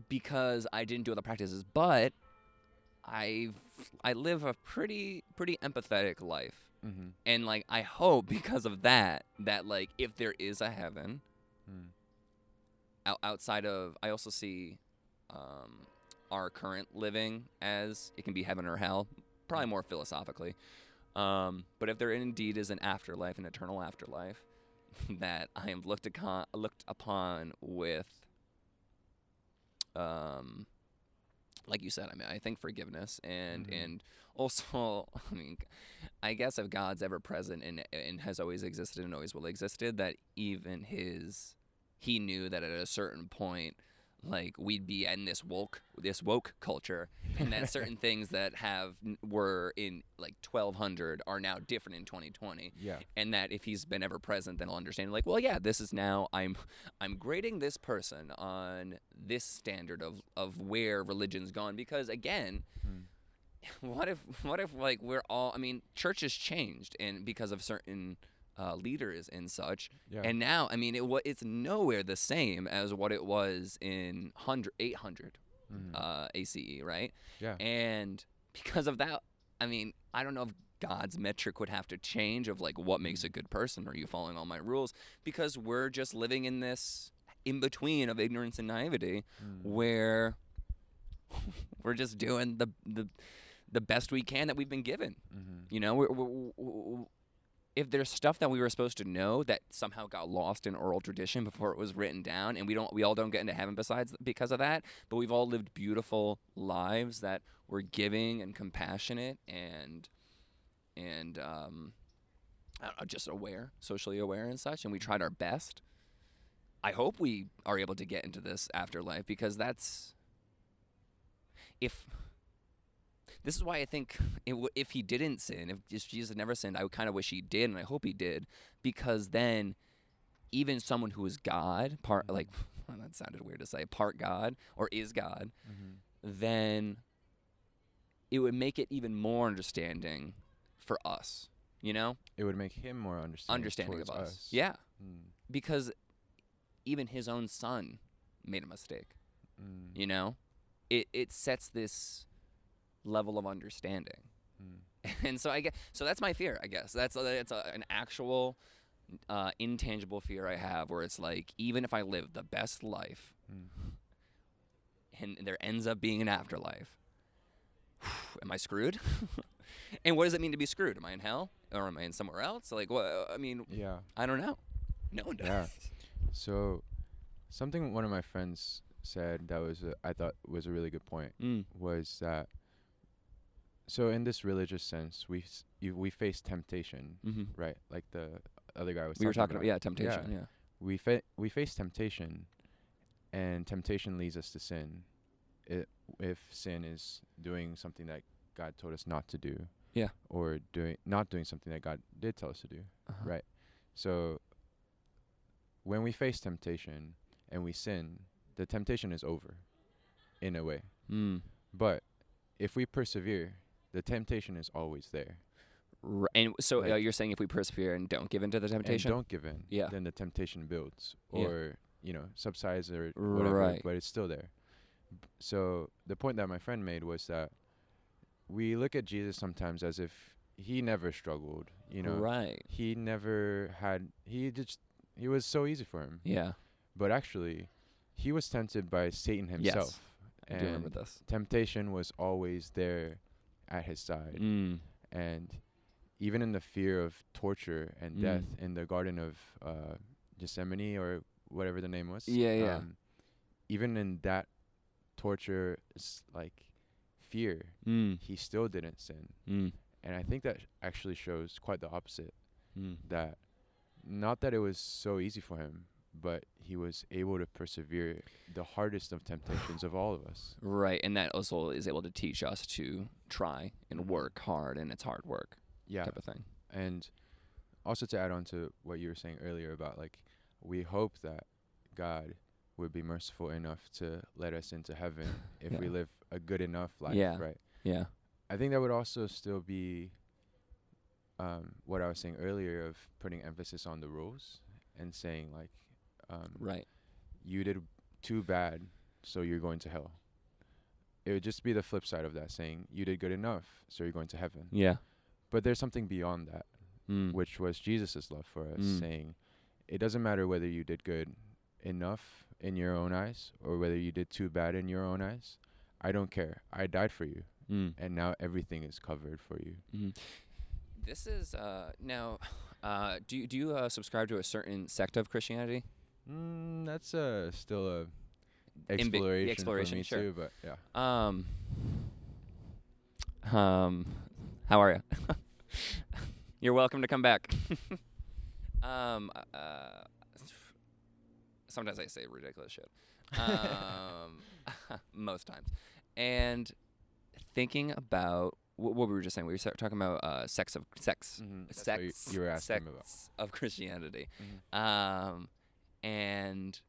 Because I didn't do other practices, but I live a pretty empathetic life, and like I hope because of that like if there is a heaven, outside of, I also see our current living as it can be heaven or hell, probably more philosophically. But if there indeed is an afterlife, an eternal afterlife, that I am looked upon with, like you said, I mean, I think forgiveness and also, I mean, I guess if God's ever present and has always existed and always will existed, that even he knew that at a certain point, like we'd be in this woke culture, and that certain things that were in like 1200 are now different in 2020. Yeah. And that if he's been ever present, then I'll understand. Like, well, yeah, this is now I'm grading this person on this standard of where religion's gone, because again, what if like we're all, I mean, church has changed and because of certain leaders and such. Yeah. And now, I mean, it's nowhere the same as what it was in 800 ACE, right? Yeah. And because of that, I mean, I don't know if God's metric would have to change of like what makes a good person, are you following all my rules? Because we're just living in this in between of ignorance and naivety where we're just doing the best we can that we've been given. You know, we're if there's stuff that we were supposed to know that somehow got lost in oral tradition before it was written down, and we all don't get into heaven because of that, but we've all lived beautiful lives that were giving and compassionate and I don't know, just aware, socially aware and such, and we tried our best. I hope we are able to get into this afterlife, because that's this is why I think if he didn't sin, if Jesus had never sinned, I would kind of wish he did, and I hope he did, because then even someone who is God, that sounded weird to say, part God, or is God, then it would make it even more understanding for us, you know? It would make him more understanding of us. Yeah, because even his own son made a mistake, you know? It sets this level of understanding, and so I guess so. That's my fear. I guess that's an actual intangible fear I have, where it's like, even if I live the best life, and there ends up being an afterlife, am I screwed? And what does it mean to be screwed? Am I in hell, or am I in somewhere else? Like, well, I mean, yeah, I don't know. No one does. Yeah. So, something one of my friends said that I thought was a really good point was that. So in this religious sense, we face temptation, right? Like the other guy was. We were talking about temptation. Yeah. We face temptation, and temptation leads us to sin. If sin is doing something that God told us not to do, or not doing something that God did tell us to do, right? So when we face temptation and we sin, the temptation is over, in a way. But if we persevere, the temptation is always there. Right. And so you're saying if we persevere and don't give in to the temptation? And don't give in. Yeah. Then the temptation builds or, subsides or whatever, right. But it's still there. So the point that my friend made was that we look at Jesus sometimes as if he never struggled, you know. Right. He never had, he was so easy for him. Yeah. But actually, he was tempted by Satan himself. Yes. I do remember this. Temptation was always there at his side, and even in the fear of torture and death in the Garden of Gethsemane, or whatever the name was, even in that torture, like fear, he still didn't sin, and I think that actually shows quite the opposite, that not that it was so easy for him, but he was able to persevere the hardest of temptations of all of us. Right, and that also is able to teach us to try and work hard, and it's hard work type of thing. And also to add on to what you were saying earlier about, like, we hope that God would be merciful enough to let us into heaven if we live a good enough life, right? Yeah. I think that would also still be what I was saying earlier of putting emphasis on the rules and saying, like, right, you did too bad, so you're going to hell. It would just be the flip side of that, saying you did good enough, so you're going to heaven. Yeah. But there's something beyond that, which was Jesus's love for us, saying it doesn't matter whether you did good enough in your own eyes or whether you did too bad in your own eyes. I don't care. I died for you, and now everything is covered for you. This is now. Do you subscribe to a certain sect of Christianity? That's still a exploration for me too, but yeah. How are you? You're welcome to come back. Sometimes I say ridiculous shit. Most times. And thinking about what we were just saying, we were talking about sects. You were asking about sects of Christianity. And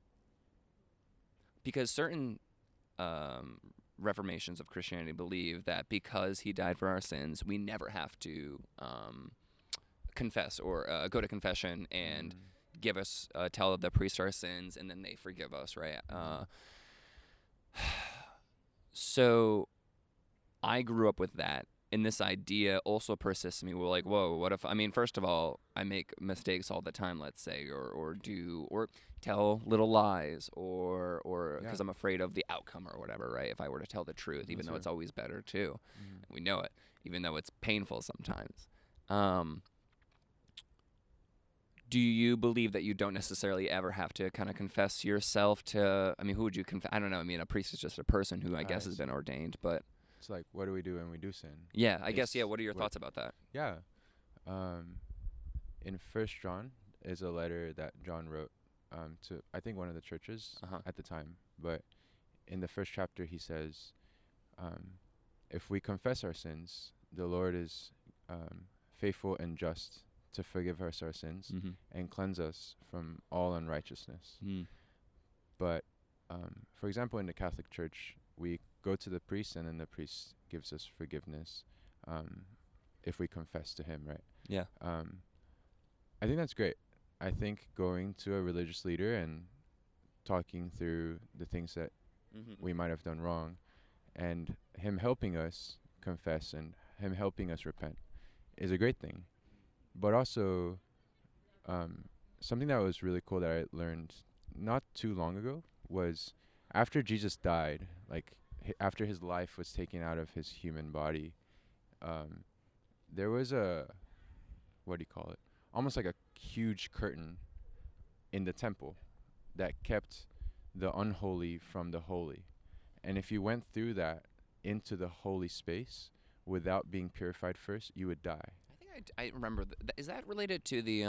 because certain reformations of Christianity believe that because he died for our sins, we never have to confess or go to confession and give us, tell the priest our sins, and then they forgive us, right? So I grew up with that. And this idea also persists in me. We're like, whoa, what if, I mean, first of all, I make mistakes all the time, let's say, or tell little lies, or because I'm afraid of the outcome or whatever, right? If I were to tell the truth, even though it's always better too. Mm-hmm. We know it, even though it's painful sometimes. Do you believe that you don't necessarily ever have to kind of confess yourself to, I mean, who would you confess? I don't know. I mean, a priest is just a person who I guess has been ordained, but. It's like, what do we do when we do sin? Yeah, I guess, what are your thoughts about that? Yeah. In 1 John is a letter that John wrote to, I think, one of the churches at the time. But in the first chapter, he says, if we confess our sins, the Lord is faithful and just to forgive us our sins and cleanse us from all unrighteousness. But, for example, in the Catholic Church, we go to the priest, and then the priest gives us forgiveness if we confess to him, right? Yeah. I think that's great. I think going to a religious leader and talking through the things that we might have done wrong, and him helping us confess and him helping us repent is a great thing. But also, something that was really cool that I learned not too long ago was after Jesus died, like, after his life was taken out of his human body, there was a, what do you call it? Almost like a huge curtain in the temple that kept the unholy from the holy. And if you went through that into the holy space without being purified first, you would die. I think I remember. Is that related to the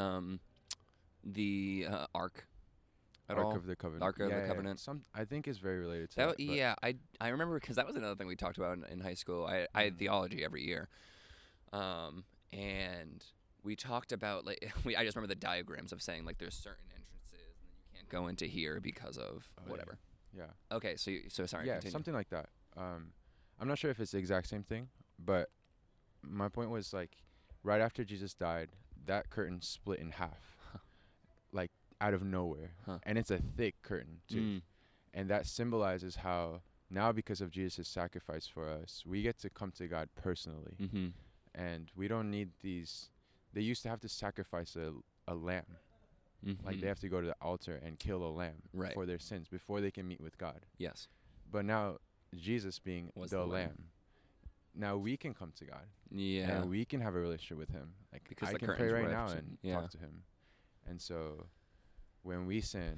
Ark? Ark of the Covenant. Ark of the Covenant. Some, I think, is very related to that. Yeah, I remember because that was another thing we talked about in high school. I had theology every year, and we talked about I just remember the diagrams of saying like there's certain entrances and you can't go into here because of whatever. Yeah. Okay, so sorry. Yeah, continue. Something like that. I'm not sure if it's the exact same thing, but my point was like right after Jesus died, that curtain split in half, like. Out of nowhere. And it's a thick curtain too. And that symbolizes how now, because of Jesus' sacrifice for us, we get to come to God personally. And we don't need these. They used to have to sacrifice a lamb. Like they have to go to the altar and kill a lamb for their sins before they can meet with God. Yes. But now Jesus being the lamb, now we can come to God. Yeah. And we can have a relationship with him. Like, because I can pray right now and talk to him. And so when we sin,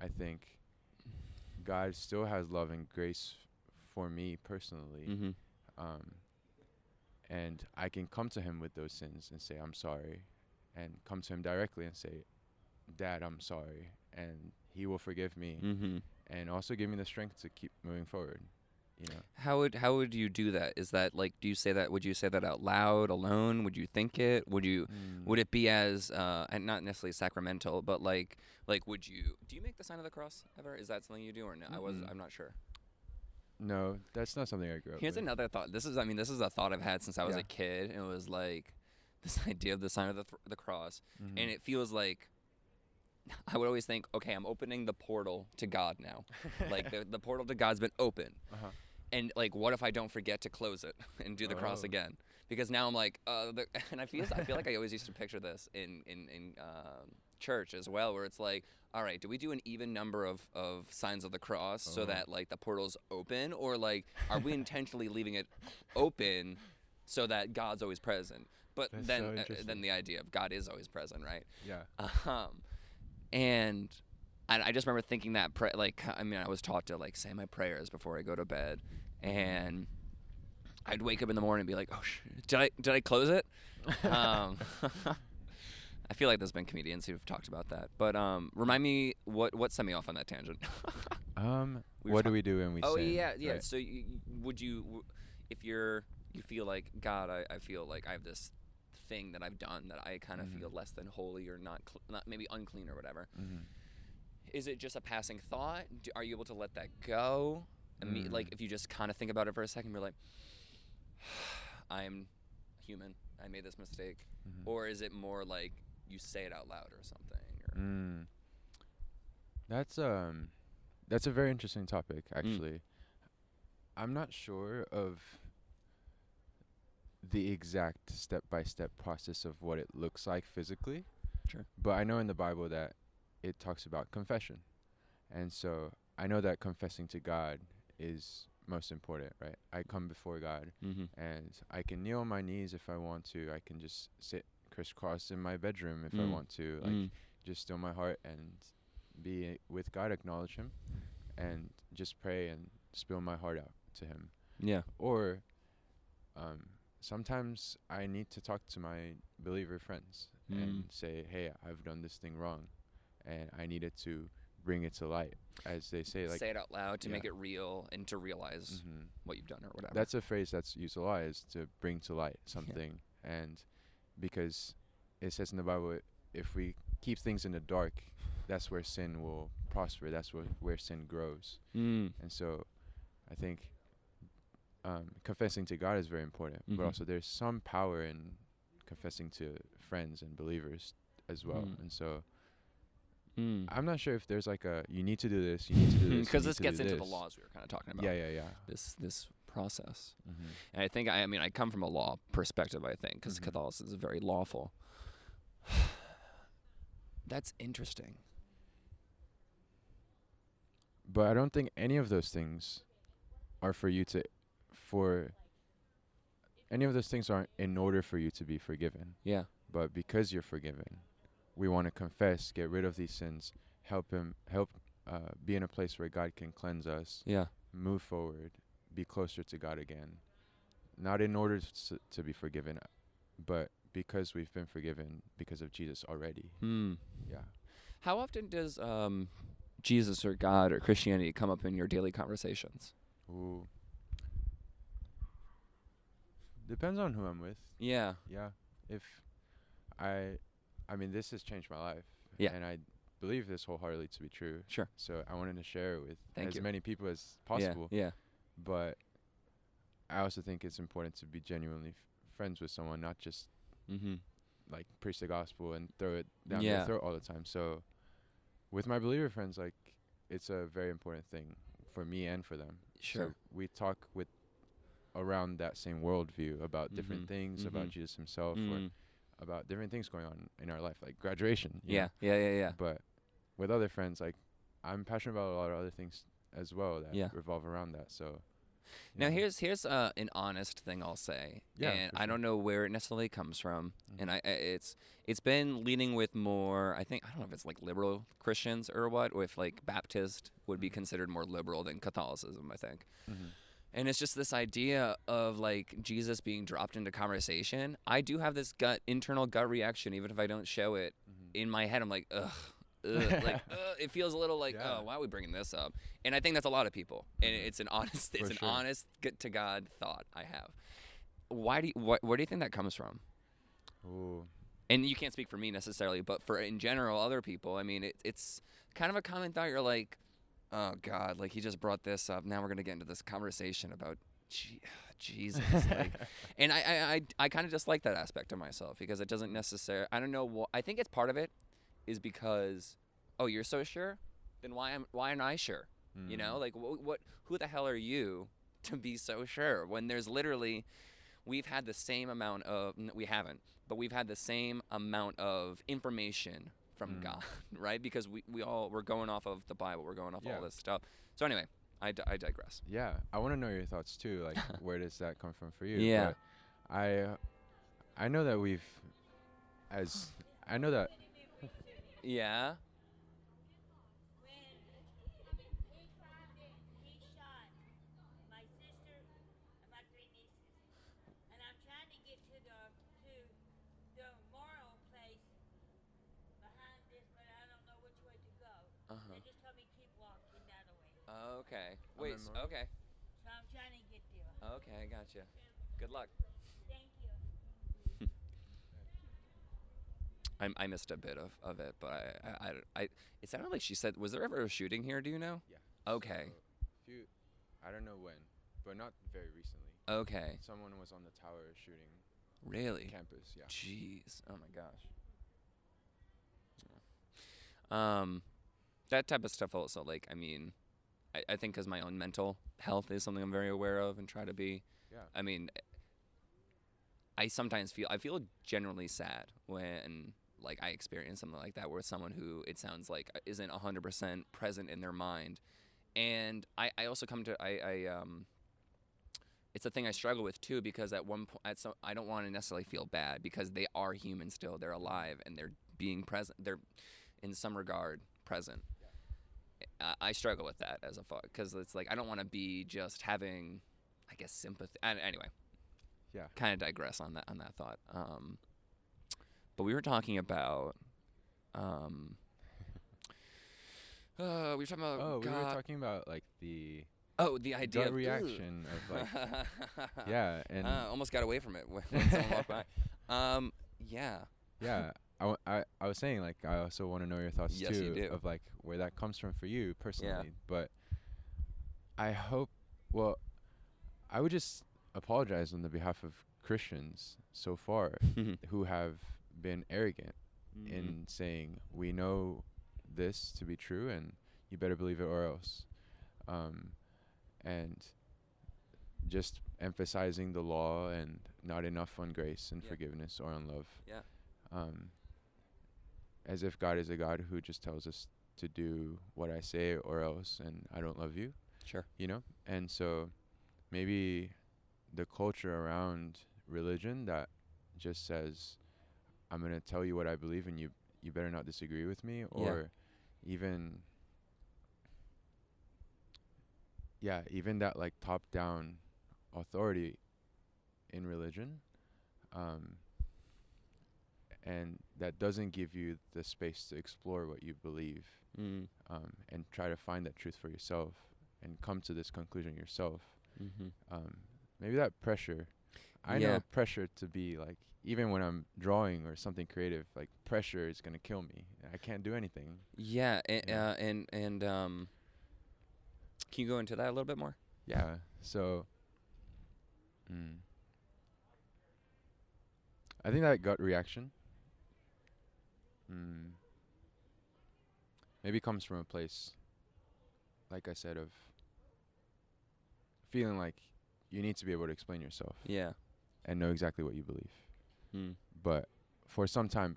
I think God still has love and grace for me personally. And I can come to him with those sins and say, I'm sorry. And come to him directly and say, Dad, I'm sorry. And he will forgive me and also give me the strength to keep moving forward. You know? How would you do that? Is that like, would you say that out loud, alone? Would you think it? Would it be as and not necessarily sacramental, but like do you make the sign of the cross ever? Is that something you do or no? I'm not sure. No, that's not something I grew up with. Another thought. This is a thought I've had since I was a kid, and it was like this idea of the sign of the cross, and it feels like I would always think, okay, I'm opening the portal to God now. Like the portal to God's been open. And like, what if I don't forget to close it and do the cross again? Because now I'm like, and I feel like I always used to picture this in church as well, where it's like, all right, do we do an even number of signs of the cross so that like the portal's open, or like, are we intentionally leaving it open so that God's always present? But that's then the idea of God is always present, right? Yeah. And I just remember thinking that, I was taught to, like, say my prayers before I go to bed. And I'd wake up in the morning and be like, oh, did I close it? I feel like there's been comedians who've talked about that. But remind me, what sent me off on that tangent? Do we do when we sin? Yeah. Right. So if you feel like, God, I feel like I have this thing that I've done that I kind of feel less than holy or not maybe unclean or whatever. Is it just a passing thought? Are you able to let that go? Like if you just kind of think about it for a second, you're like, I'm human. I made this mistake? Mm-hmm. Or is it more like you say it out loud or something? Or That's a very interesting topic, actually. I'm not sure of the exact step-by-step process of what it looks like physically. Sure. But I know in the Bible that it talks about confession. And so I know that confessing to God is most important, right? I come before God, and I can kneel on my knees if I want to. I can just sit crisscross in my bedroom if I want to. Like, just still my heart and be with God, acknowledge him, and just pray and spill my heart out to him. Yeah. Or sometimes I need to talk to my believer friends and say, hey, I've done this thing wrong, and I needed to bring it to light, as they say. Like, say it out loud to make it real and to realize what you've done or whatever. That's a phrase that's used a lot, is to bring to light something. Yeah. And because it says in the Bible, if we keep things in the dark, that's where sin will prosper. That's where sin grows. And so I think confessing to God is very important, but also there's some power in confessing to friends and believers as well. And so I'm not sure if there's like a, you need to do this, you need to do this. Because this gets into the laws we were kind of talking about. Yeah. This process. And I think, I come from a law perspective, I think, because Catholicism is very lawful. That's interesting. But I don't think any of those things are for you to, for, any of those things aren't in order for you to be forgiven. Yeah. But because you're forgiven, we want to confess, get rid of these sins, help be in a place where God can cleanse us. Yeah. Move forward, be closer to God again. Not in order to be forgiven, but because we've been forgiven because of Jesus already. Yeah. How often does Jesus or God or Christianity come up in your daily conversations? Ooh. Depends on who I'm with. Yeah. Yeah. If I mean, this has changed my life. Yeah. And I believe this wholeheartedly to be true. Sure. So I wanted to share it with as many people as possible. Yeah. But I also think it's important to be genuinely friends with someone, not just like preach the gospel and throw it down their throat all the time. So with my believer friends, like, it's a very important thing for me and for them. Sure. So we talk with around that same worldview about different things, about Jesus himself, or about different things going on in our life, like graduation. Yeah. But with other friends, like, I'm passionate about a lot of other things as well that revolve around that. So now here's an honest thing I'll say, and I don't know where it necessarily comes from, and it's been leaning with more, I think, I don't know if it's like liberal Christians or what, or if like Baptist would be considered more liberal than Catholicism, I think. And it's just this idea of like Jesus being dropped into conversation. I do have this internal gut reaction, even if I don't show it in my head. I'm like, it feels a little like, why are we bringing this up? And I think that's a lot of people. And it's an honest, honest to God thought I have. Where do you think that comes from? Ooh. And you can't speak for me necessarily, but for in general other people, I mean, it's kind of a common thought. You're like, oh God, like, he just brought this up. Now we're gonna get into this conversation about Jesus. Like, and I kind of dislike that aspect of myself, because it doesn't necessarily. I don't know. I think it's part of it is because, oh, you're so sure? Then why aren't I sure? You know, like, what? Who the hell are you to be so sure when there's literally, we've had the same amount of, we haven't, but we've had the same amount of information from God, right? Because we're going off of the Bible, we're going off all this stuff. So anyway, I digress. Yeah, I want to know your thoughts too, like, where does that come from for you? Yeah. But I know that yeah. When he tried it, he shot my sister and my three nieces. And I'm trying to get to the moral place behind this, but I don't know which way to go. Uh-huh. They just told me keep walking that way. Okay. Wait, okay. So I'm trying to get there. Okay, I gotcha. Good luck. Thank you. I missed a bit of it, but I it sounded like she said, was there ever a shooting here, do you know? Yeah. Okay. So I don't know when, but not very recently. Okay. Someone was on the tower shooting. Really? Campus, yeah. Jeez. Oh, my gosh. Yeah. That type of stuff also, like, I mean, I think because my own mental health is something I'm very aware of and try to be. Yeah. I mean, I sometimes feel generally sad when, like, I experience something like that where someone who, it sounds like, isn't 100% present in their mind. And I also come to, it's a thing I struggle with too, because at one point, I don't want to necessarily feel bad because they are human still, they're alive and they're being present, they're in some regard present. Yeah. I struggle with that as a fuck, because it's like, I don't want to be just having, I guess, sympathy. Anyway, yeah, kind of digress on that thought. But we were talking about, the idea of reaction of like, yeah, and almost got away from it when someone walked by. Yeah. I was saying, like, I also want to know your thoughts too of like where that comes from for you personally. Yeah. But I hope. Well, I would just apologize on the behalf of Christians so far who have been arrogant in saying we know this to be true and you better believe it or else, and just emphasizing the law and not enough on grace and forgiveness or on love, as if God is a God who just tells us to do what I say or else and I don't love you, and so maybe the culture around religion that just says I'm going to tell you what I believe and you better not disagree with me, or even that like top down authority in religion, and that doesn't give you the space to explore what you believe and try to find that truth for yourself and come to this conclusion yourself. Maybe that pressure. I know pressure to be like, even when I'm drawing or something creative, like pressure is going to kill me. I can't do anything. Yeah. And can you go into that a little bit more? Yeah. So I think that gut reaction maybe comes from a place, like I said, of feeling like you need to be able to explain yourself. Yeah. And know exactly what you believe. But for some time,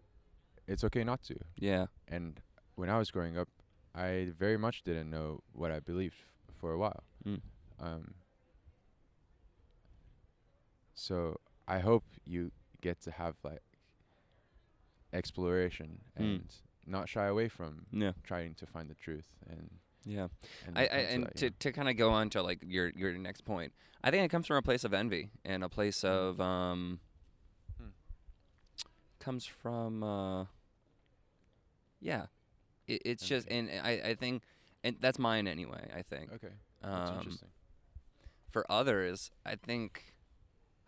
it's okay not to. Yeah. And when I was growing up, I very much didn't know what I believed for a while. So I hope you get to have like exploration and not shy away from trying to find the truth. And yeah. And to kind of go on to like your next point, I think it comes from a place of envy and a place of comes from it's envy. Just and I think, and that's mine anyway, I think. Okay. That's interesting. For others, I think,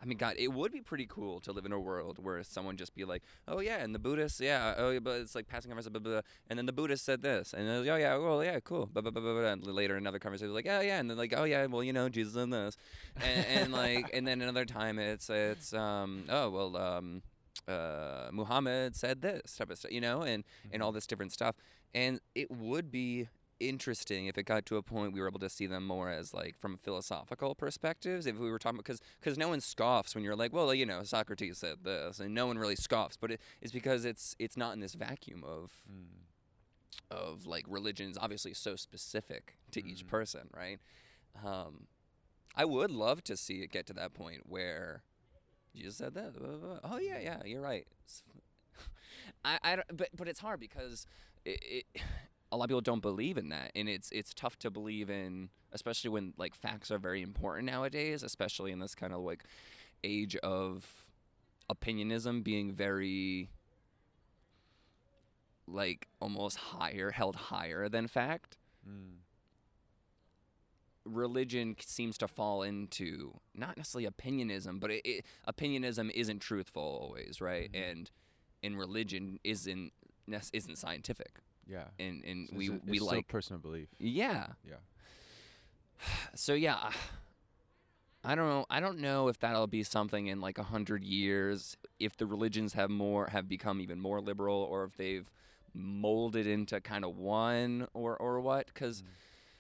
I mean, God, it would be pretty cool to live in a world where someone just be like, oh, yeah, and the Buddhists, but it's like passing conversation, blah, blah, blah, and then the Buddhist said this, and then, cool, blah, blah, blah, blah, blah, and later another conversation was like, and then like, Jesus and this, and like, and then another time it's Muhammad said this type of stuff, and all this different stuff, and it would be interesting if it got to a point we were able to see them more as like from philosophical perspectives, if we were talking about, because no one scoffs when you're like, well, Socrates said this, and no one really scoffs, but it's because it's not in this vacuum of like religion is obviously so specific to each person, right? I would love to see it get to that point where you just said that, blah, blah, blah. Oh yeah you're right. But it's hard because it a lot of people don't believe in that, and it's tough to believe in, especially when like facts are very important nowadays, especially in this kind of like age of opinionism being very like almost held higher than fact. Religion seems to fall into not necessarily opinionism, but opinionism isn't truthful always, right? And religion isn't scientific. Yeah. And so we it's like still personal belief. Yeah. Yeah. So yeah, I don't know. I don't know if that'll be something in like 100 years, if the religions have become even more liberal, or if they've molded into kind of one or what. Because,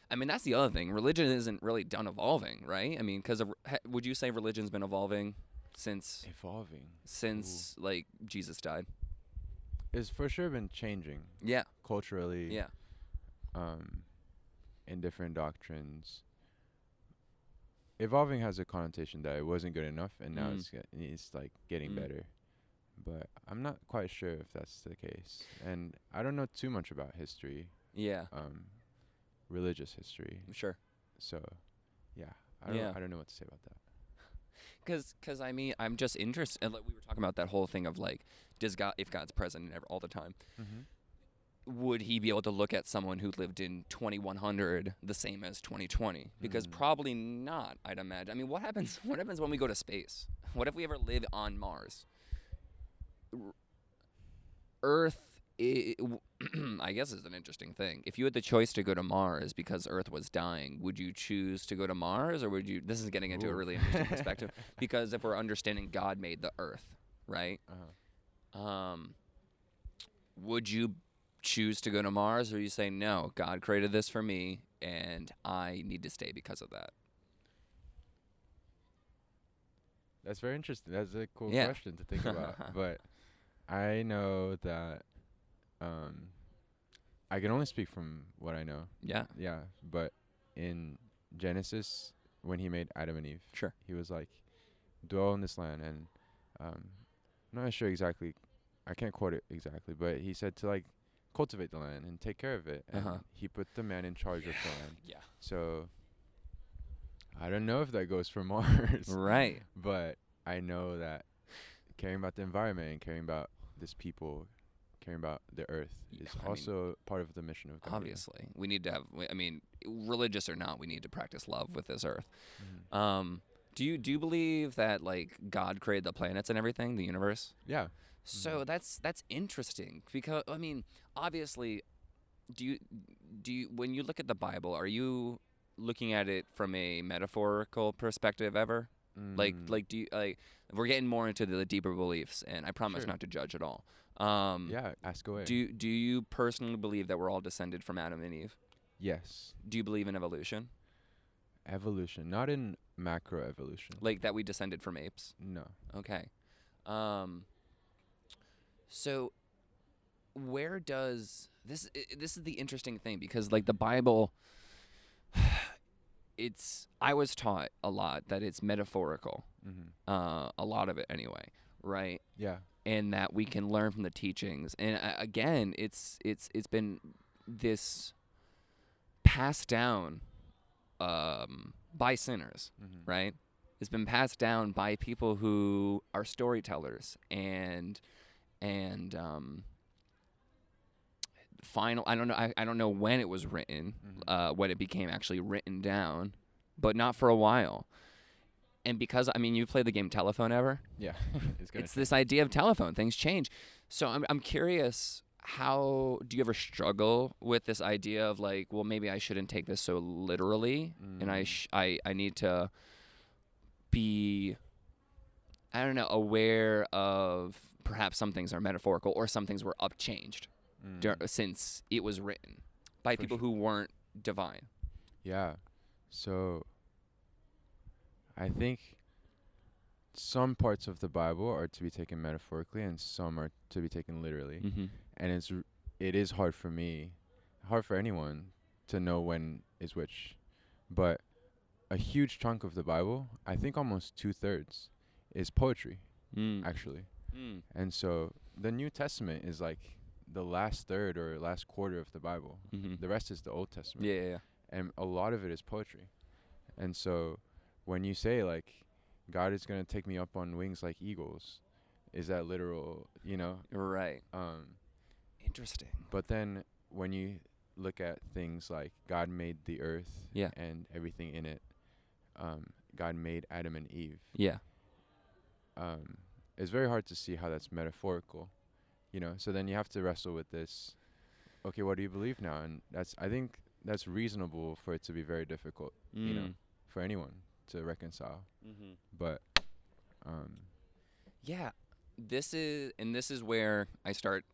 I mean, that's the other thing. Religion isn't really done evolving, right? I mean, because would you say religion's been evolving since Ooh. Like Jesus died? It's for sure been changing. Yeah. Culturally. Yeah. In different doctrines. Evolving has a connotation that it wasn't good enough, and now it's like getting better. But I'm not quite sure if that's the case, and I don't know too much about history. Yeah. Religious history. Sure. So, yeah, I don't know what to say about that. Because I mean, I'm just interested. Like we were talking about that whole thing of like, does God, if God's present all the time, would he be able to look at someone who lived in 2100 the same as 2020? Because probably not, I'd imagine. I mean, what happens when we go to space? What if we ever live on Mars? Earth, I guess, is an interesting thing. If you had the choice to go to Mars because Earth was dying, would you choose to go to Mars, or would you... This is getting into a really interesting perspective, because if we're understanding God made the Earth, right? Would you choose to go to Mars, or you say, no, God created this for me and I need to stay because of that? That's very interesting. That's a cool question to think about. But I know that I can only speak from what I know. Yeah. Yeah. But in Genesis, when he made Adam and Eve, he was like, dwell in this land. And I'm not sure exactly. I can't quote it exactly. But he said to like, cultivate the land and take care of it, and he put the man in charge of the land. Yeah. So I don't know if that goes for Mars, right? But I know that caring about the environment and caring about this people, caring about the earth is also part of the mission of God. Obviously, we need to have. I mean, religious or not, we need to practice love with this earth. Do you believe that like God created the planets and everything, the universe? Yeah. So that's interesting, because I mean, obviously, do you when you look at the Bible, are you looking at it from a metaphorical perspective ever? Like do you, like, we're getting more into the deeper beliefs, and I promise not to judge at all. Ask away. Do you personally believe that we're all descended from Adam and Eve? Yes. Do you believe in evolution? Evolution, not in macro evolution. Like that we descended from apes? No. Okay. So where does this is the interesting thing, because like the Bible, I was taught a lot that it's metaphorical, a lot of it anyway, right? Yeah. And that we can learn from the teachings. And again, it's been this passed down by sinners, right? It's been passed down by people who are storytellers and final. I don't know when it was written, when it became actually written down, but not for a while. And because, I mean, you played the game telephone ever? Yeah, it's this idea of telephone. Things change. So I'm curious. How do you ever struggle with this idea of like, well, maybe I shouldn't take this so literally, and I need to be, I don't know, aware of perhaps some things are metaphorical or some things were upchanged since it was written by people who weren't divine. Yeah. So I think some parts of the Bible are to be taken metaphorically and some are to be taken literally. And it is hard for me, hard for anyone to know when is which. But a huge chunk of the Bible, I think almost 2/3, is poetry, actually. And so the New Testament is like the last third or last quarter of the Bible. The rest is the Old Testament. Yeah. And a lot of it is poetry. And so when you say like, God is going to take me up on wings like eagles. Is that literal, you know? Right. Interesting. But then when you look at things like God made the earth and everything in it, God made Adam and Eve. Yeah. It's very hard to see how that's metaphorical, you know? So then you have to wrestle with this. Okay, what do you believe now? And I think that's reasonable for it to be very difficult, you know, for anyone to reconcile. Mm-hmm. But yeah, this is where I start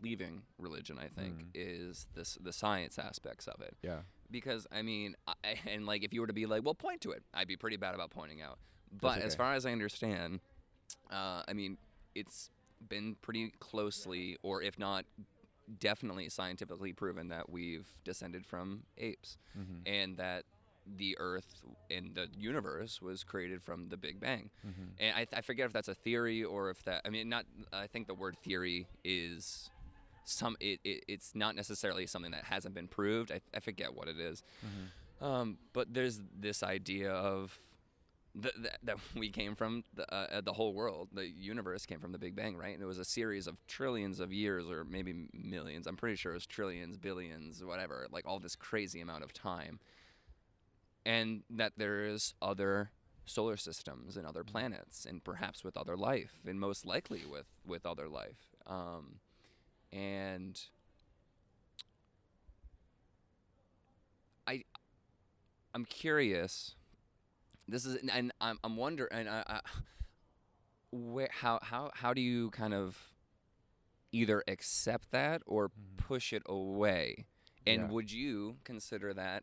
leaving religion, I think, mm-hmm. is the science aspects of it. Yeah. Because, I mean, and if you were to be like, well, point to it, I'd be pretty bad about pointing out. But okay. As far as I understand, I mean, it's been pretty closely, or if not definitely scientifically proven, that we've descended from apes, mm-hmm. and that the Earth and the universe was created from the Big Bang. Mm-hmm. And I forget if that's a theory or if that, I mean, not, I think the word theory is it's not necessarily something that hasn't been proved. I forget what it is. Mm-hmm. But there's this idea of, that we came from the whole world. The universe came from the Big Bang, right? And it was a series of trillions of years, or maybe millions. I'm pretty sure it was trillions, billions, whatever. Like all this crazy amount of time. And that there's other solar systems and other planets, and perhaps with other life, and most likely with other life. And I'm curious. This is, and I'm wondering, and where, how do you kind of either accept that or mm-hmm. push it away? And yeah. would you consider that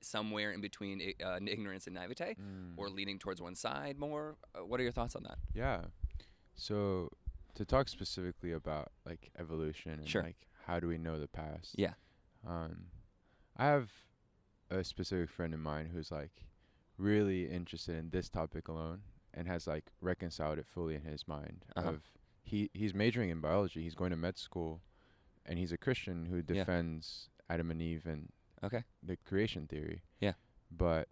somewhere in between ignorance and naivete, or leaning towards one side more? What are your thoughts on that? Yeah. So to talk specifically about like evolution and sure. like how do we know the past? Yeah. I have a specific friend of mine who's like really interested in this topic alone, and has like reconciled it fully in his mind. Uh-huh. He's majoring in biology, he's going to med school, and he's a Christian who defends yeah. Adam and Eve and okay. the creation theory. Yeah. But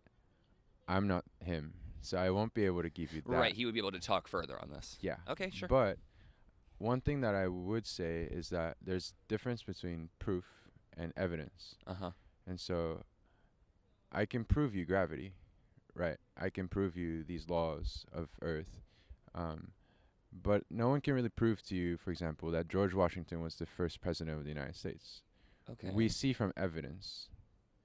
I'm not him, so I won't be able to give you that. Right, he would be able to talk further on this. Yeah. Okay, sure. But one thing that I would say is that there's difference between proof and evidence. Uh-huh. And so I can prove you gravity. Right, I can prove you these laws of Earth, but no one can really prove to you, for example, that George Washington was the first president of the United States. Okay. We see from evidence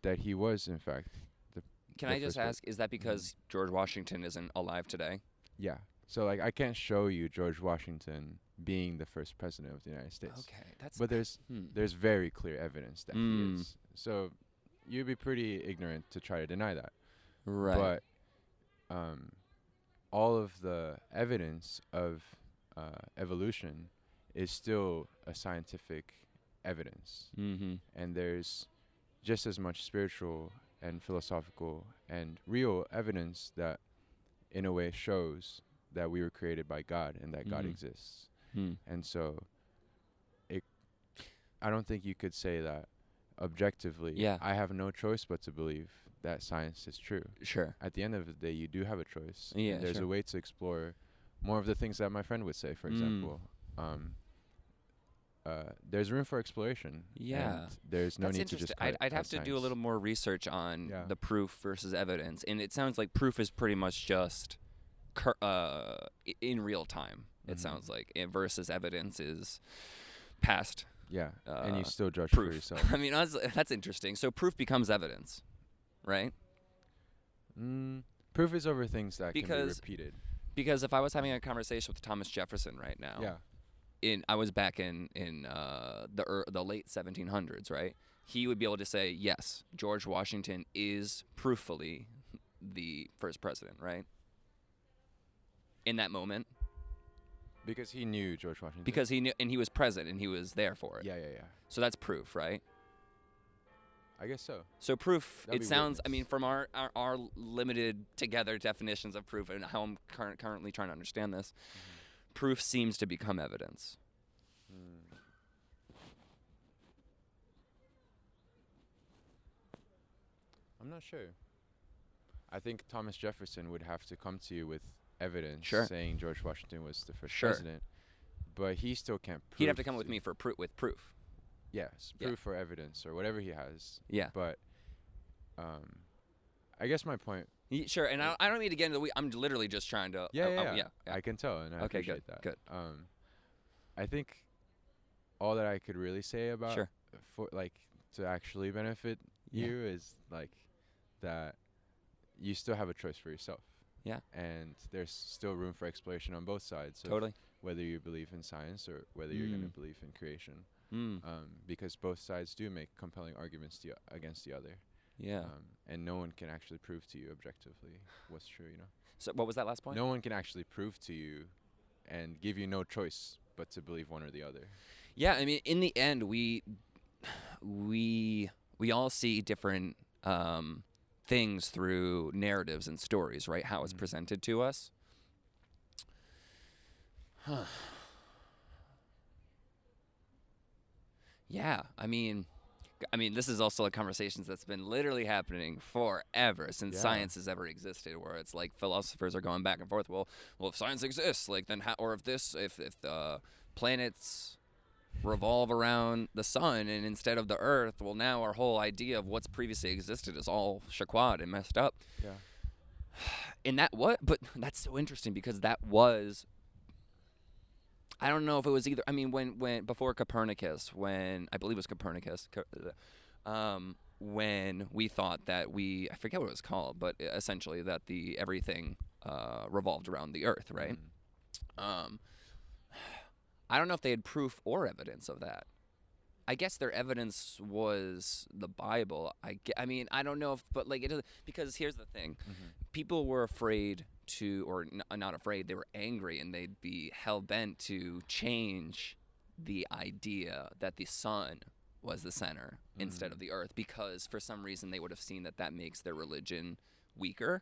that he was, in fact, the. Can I just ask, is that because George Washington isn't alive today? Yeah. So, like, I can't show you George Washington being the first president of the United States. Okay, that's. But there's very clear evidence that he is. So, you'd be pretty ignorant to try to deny that. Right. But all of the evidence of evolution is still a scientific evidence. Mm-hmm. And there's just as much spiritual and philosophical and real evidence that in a way shows that we were created by God and that mm-hmm. God exists. Mm. And so I don't think you could say that objectively, yeah. I have no choice but to believe that science is true. Sure. At the end of the day, you do have a choice. Yeah, there's sure. a way to explore more of the things that my friend would say, for example. There's room for exploration. Yeah. And there's no That's need to just... I'd have to science. Do a little more research on yeah. the proof versus evidence. And it sounds like proof is pretty much just in real time, mm-hmm. it sounds like, versus evidence is past... Yeah, and you still judge proof. For yourself. I mean, that's interesting. So proof becomes evidence, right? Proof is over things that can be repeated. Because if I was having a conversation with Thomas Jefferson right now, yeah. I was back in the late 1700s, right? He would be able to say, yes, George Washington is prooffully the first president, right? In that moment. Because he knew George Washington. Because he knew, and he was present, and he was there for it. Yeah. So that's proof, right? I guess so. So proof, that'd it sounds, witness. I mean, from our limited together definitions of proof and how I'm currently trying to understand this, mm-hmm. proof seems to become evidence. Mm. I'm not sure. I think Thomas Jefferson would have to come to you with evidence sure. saying George Washington was the first sure. president, but he still can't prove. He'd have to come with me for proof. Yes, proof yeah. or evidence or whatever he has. Yeah. But I guess my point. Sure, and I don't need to get into I'm literally just trying to. Yeah. I can tell, and I appreciate that. Okay, good. I think all that I could really say about sure. for like to actually benefit you yeah. is like that you still have a choice for yourself. Yeah. And there's still room for exploration on both sides. Totally. Whether you believe in science or whether you're going to believe in creation. Because both sides do make compelling arguments against the other. Yeah. And no one can actually prove to you objectively what's true, you know. So what was that last point? No one can actually prove to you and give you no choice but to believe one or the other. Yeah, I mean, in the end, we all see different things through narratives and stories, right? How it's presented to us. Huh. Yeah, I mean, this is also a conversation that's been literally happening forever since science has ever existed, where it's like philosophers are going back and forth. Well, if science exists, like then how, or if the planets revolve around the sun and instead of the earth, well, now our whole idea of what's previously existed is all shakwad and messed up. Yeah. And but that's so interesting because that was, I don't know if it was either. I mean, when before Copernicus, when I believe it was Copernicus, when we thought that I forget what it was called, but essentially that the everything revolved around the Earth, right? I don't know if they had proof or evidence of that. I guess their evidence was the Bible. I mean, I don't know if, but like it doesn't, because here's the thing: people were afraid to, or not afraid, they were angry and they'd be hell-bent to change the idea that the sun was the center instead of the earth, because for some reason they would have seen that makes their religion weaker.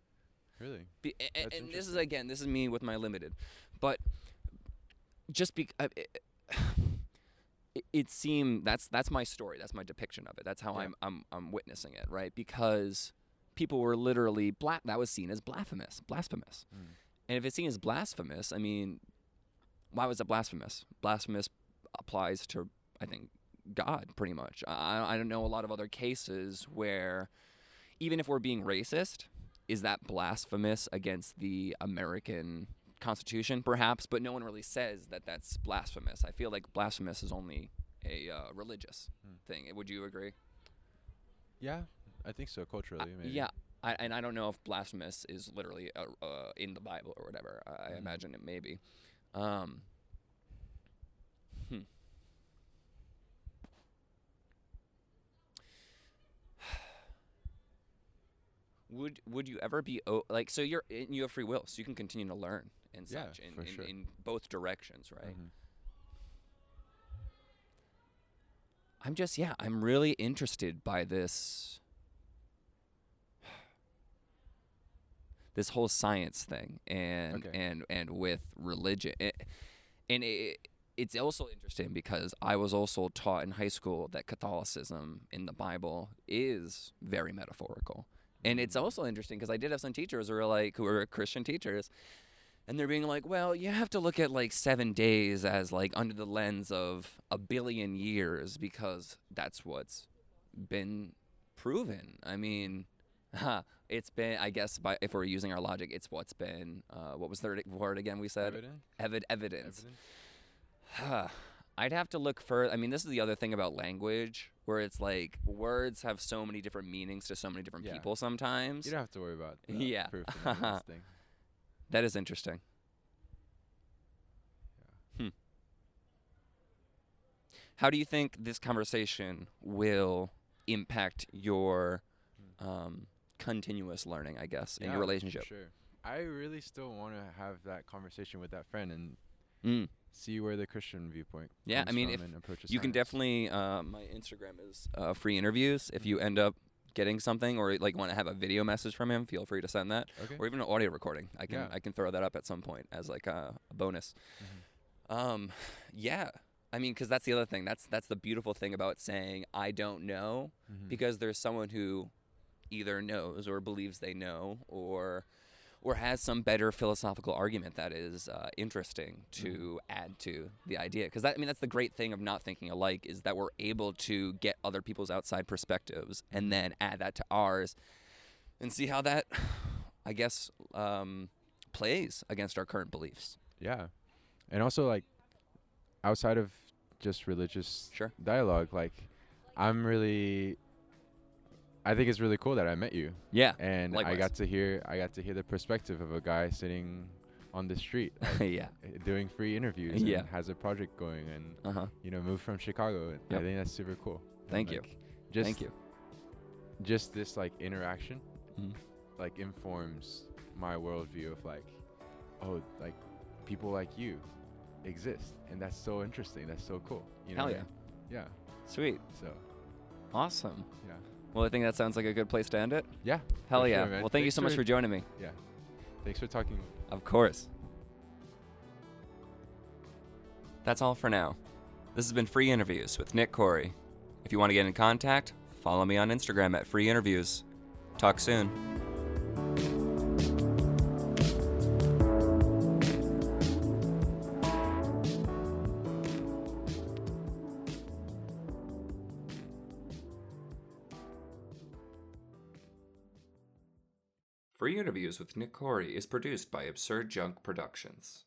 Really? And this is me with my limited, but just because it seemed that's my story, that's my depiction of it, that's how I'm witnessing it, right? Because people were literally that was seen as blasphemous. And if it's seen as blasphemous, I mean, why was it blasphemous? Blasphemous applies to, I think, God pretty much. I don't know a lot of other cases where, even if we're being racist, is that blasphemous against the American Constitution, perhaps? But no one really says that that's blasphemous. I feel like blasphemous is only a religious thing. Would you agree? Yeah. I think so, culturally, maybe. Yeah, and I don't know if blasphemous is literally in the Bible or whatever. I imagine it may be. Would you ever be like, so you have free will, so you can continue to learn and such in both directions, right? I'm just I'm really interested by this. This whole science thing and with religion, it's also interesting because I was also taught in high school that Catholicism in the Bible is very metaphorical, and it's also interesting because I did have some teachers who were Christian teachers, and they're being like, well, you have to look at like 7 days as like under the lens of 1 billion years because that's what's been proven. I mean. It's been, I guess, if we're using our logic, it's what's been, what was the word again we said? Evidence. I'd have to look further. I mean, this is the other thing about language, where it's like words have so many different meanings to so many different people sometimes. You don't have to worry about that. Yeah. Proof and thing. That is interesting. Yeah. How do you think this conversation will impact your continuous learning, I guess, in your relationship? Sure. I really still want to have that conversation with that friend and see where the Christian viewpoint comes from and approaches. You can definitely, my Instagram is Free Interviews. If you end up getting something or like want to have a video message from him, feel free to send that. Okay. Or even an audio recording. I can throw that up at some point as like a bonus. I mean, because that's the other thing. That's the beautiful thing about saying I don't know, because there's someone who either knows or believes they know, or has some better philosophical argument that is interesting to add to the idea. Because that's the great thing of not thinking alike, is that we're able to get other people's outside perspectives and then add that to ours and see how that, I guess, plays against our current beliefs. Yeah, and also like, outside of just religious dialogue, like, I'm really, I think it's really cool that I met you. Yeah. And likewise. I got to hear the perspective of a guy sitting on the street, like, yeah, doing free interviews, yeah, and has a project going, and you know, moved from Chicago. Yep. I think that's super cool. Thank you, just this like interaction like informs my worldview of like, oh, like people like you exist, and that's so interesting, that's so cool, you know. Hell yeah. Yeah, sweet. So awesome. Yeah, well, I think that sounds like a good place to end it. Yeah, hell yeah. Sure, well, thank you so much for joining me. Yeah, thanks for talking. Of course. That's all for now. This has been Free Interviews with Nick Corey. If you want to get in contact, follow me on Instagram at Free Interviews. Talk soon. Free Interviews with Nick Corey is produced by Absurd Junk Productions.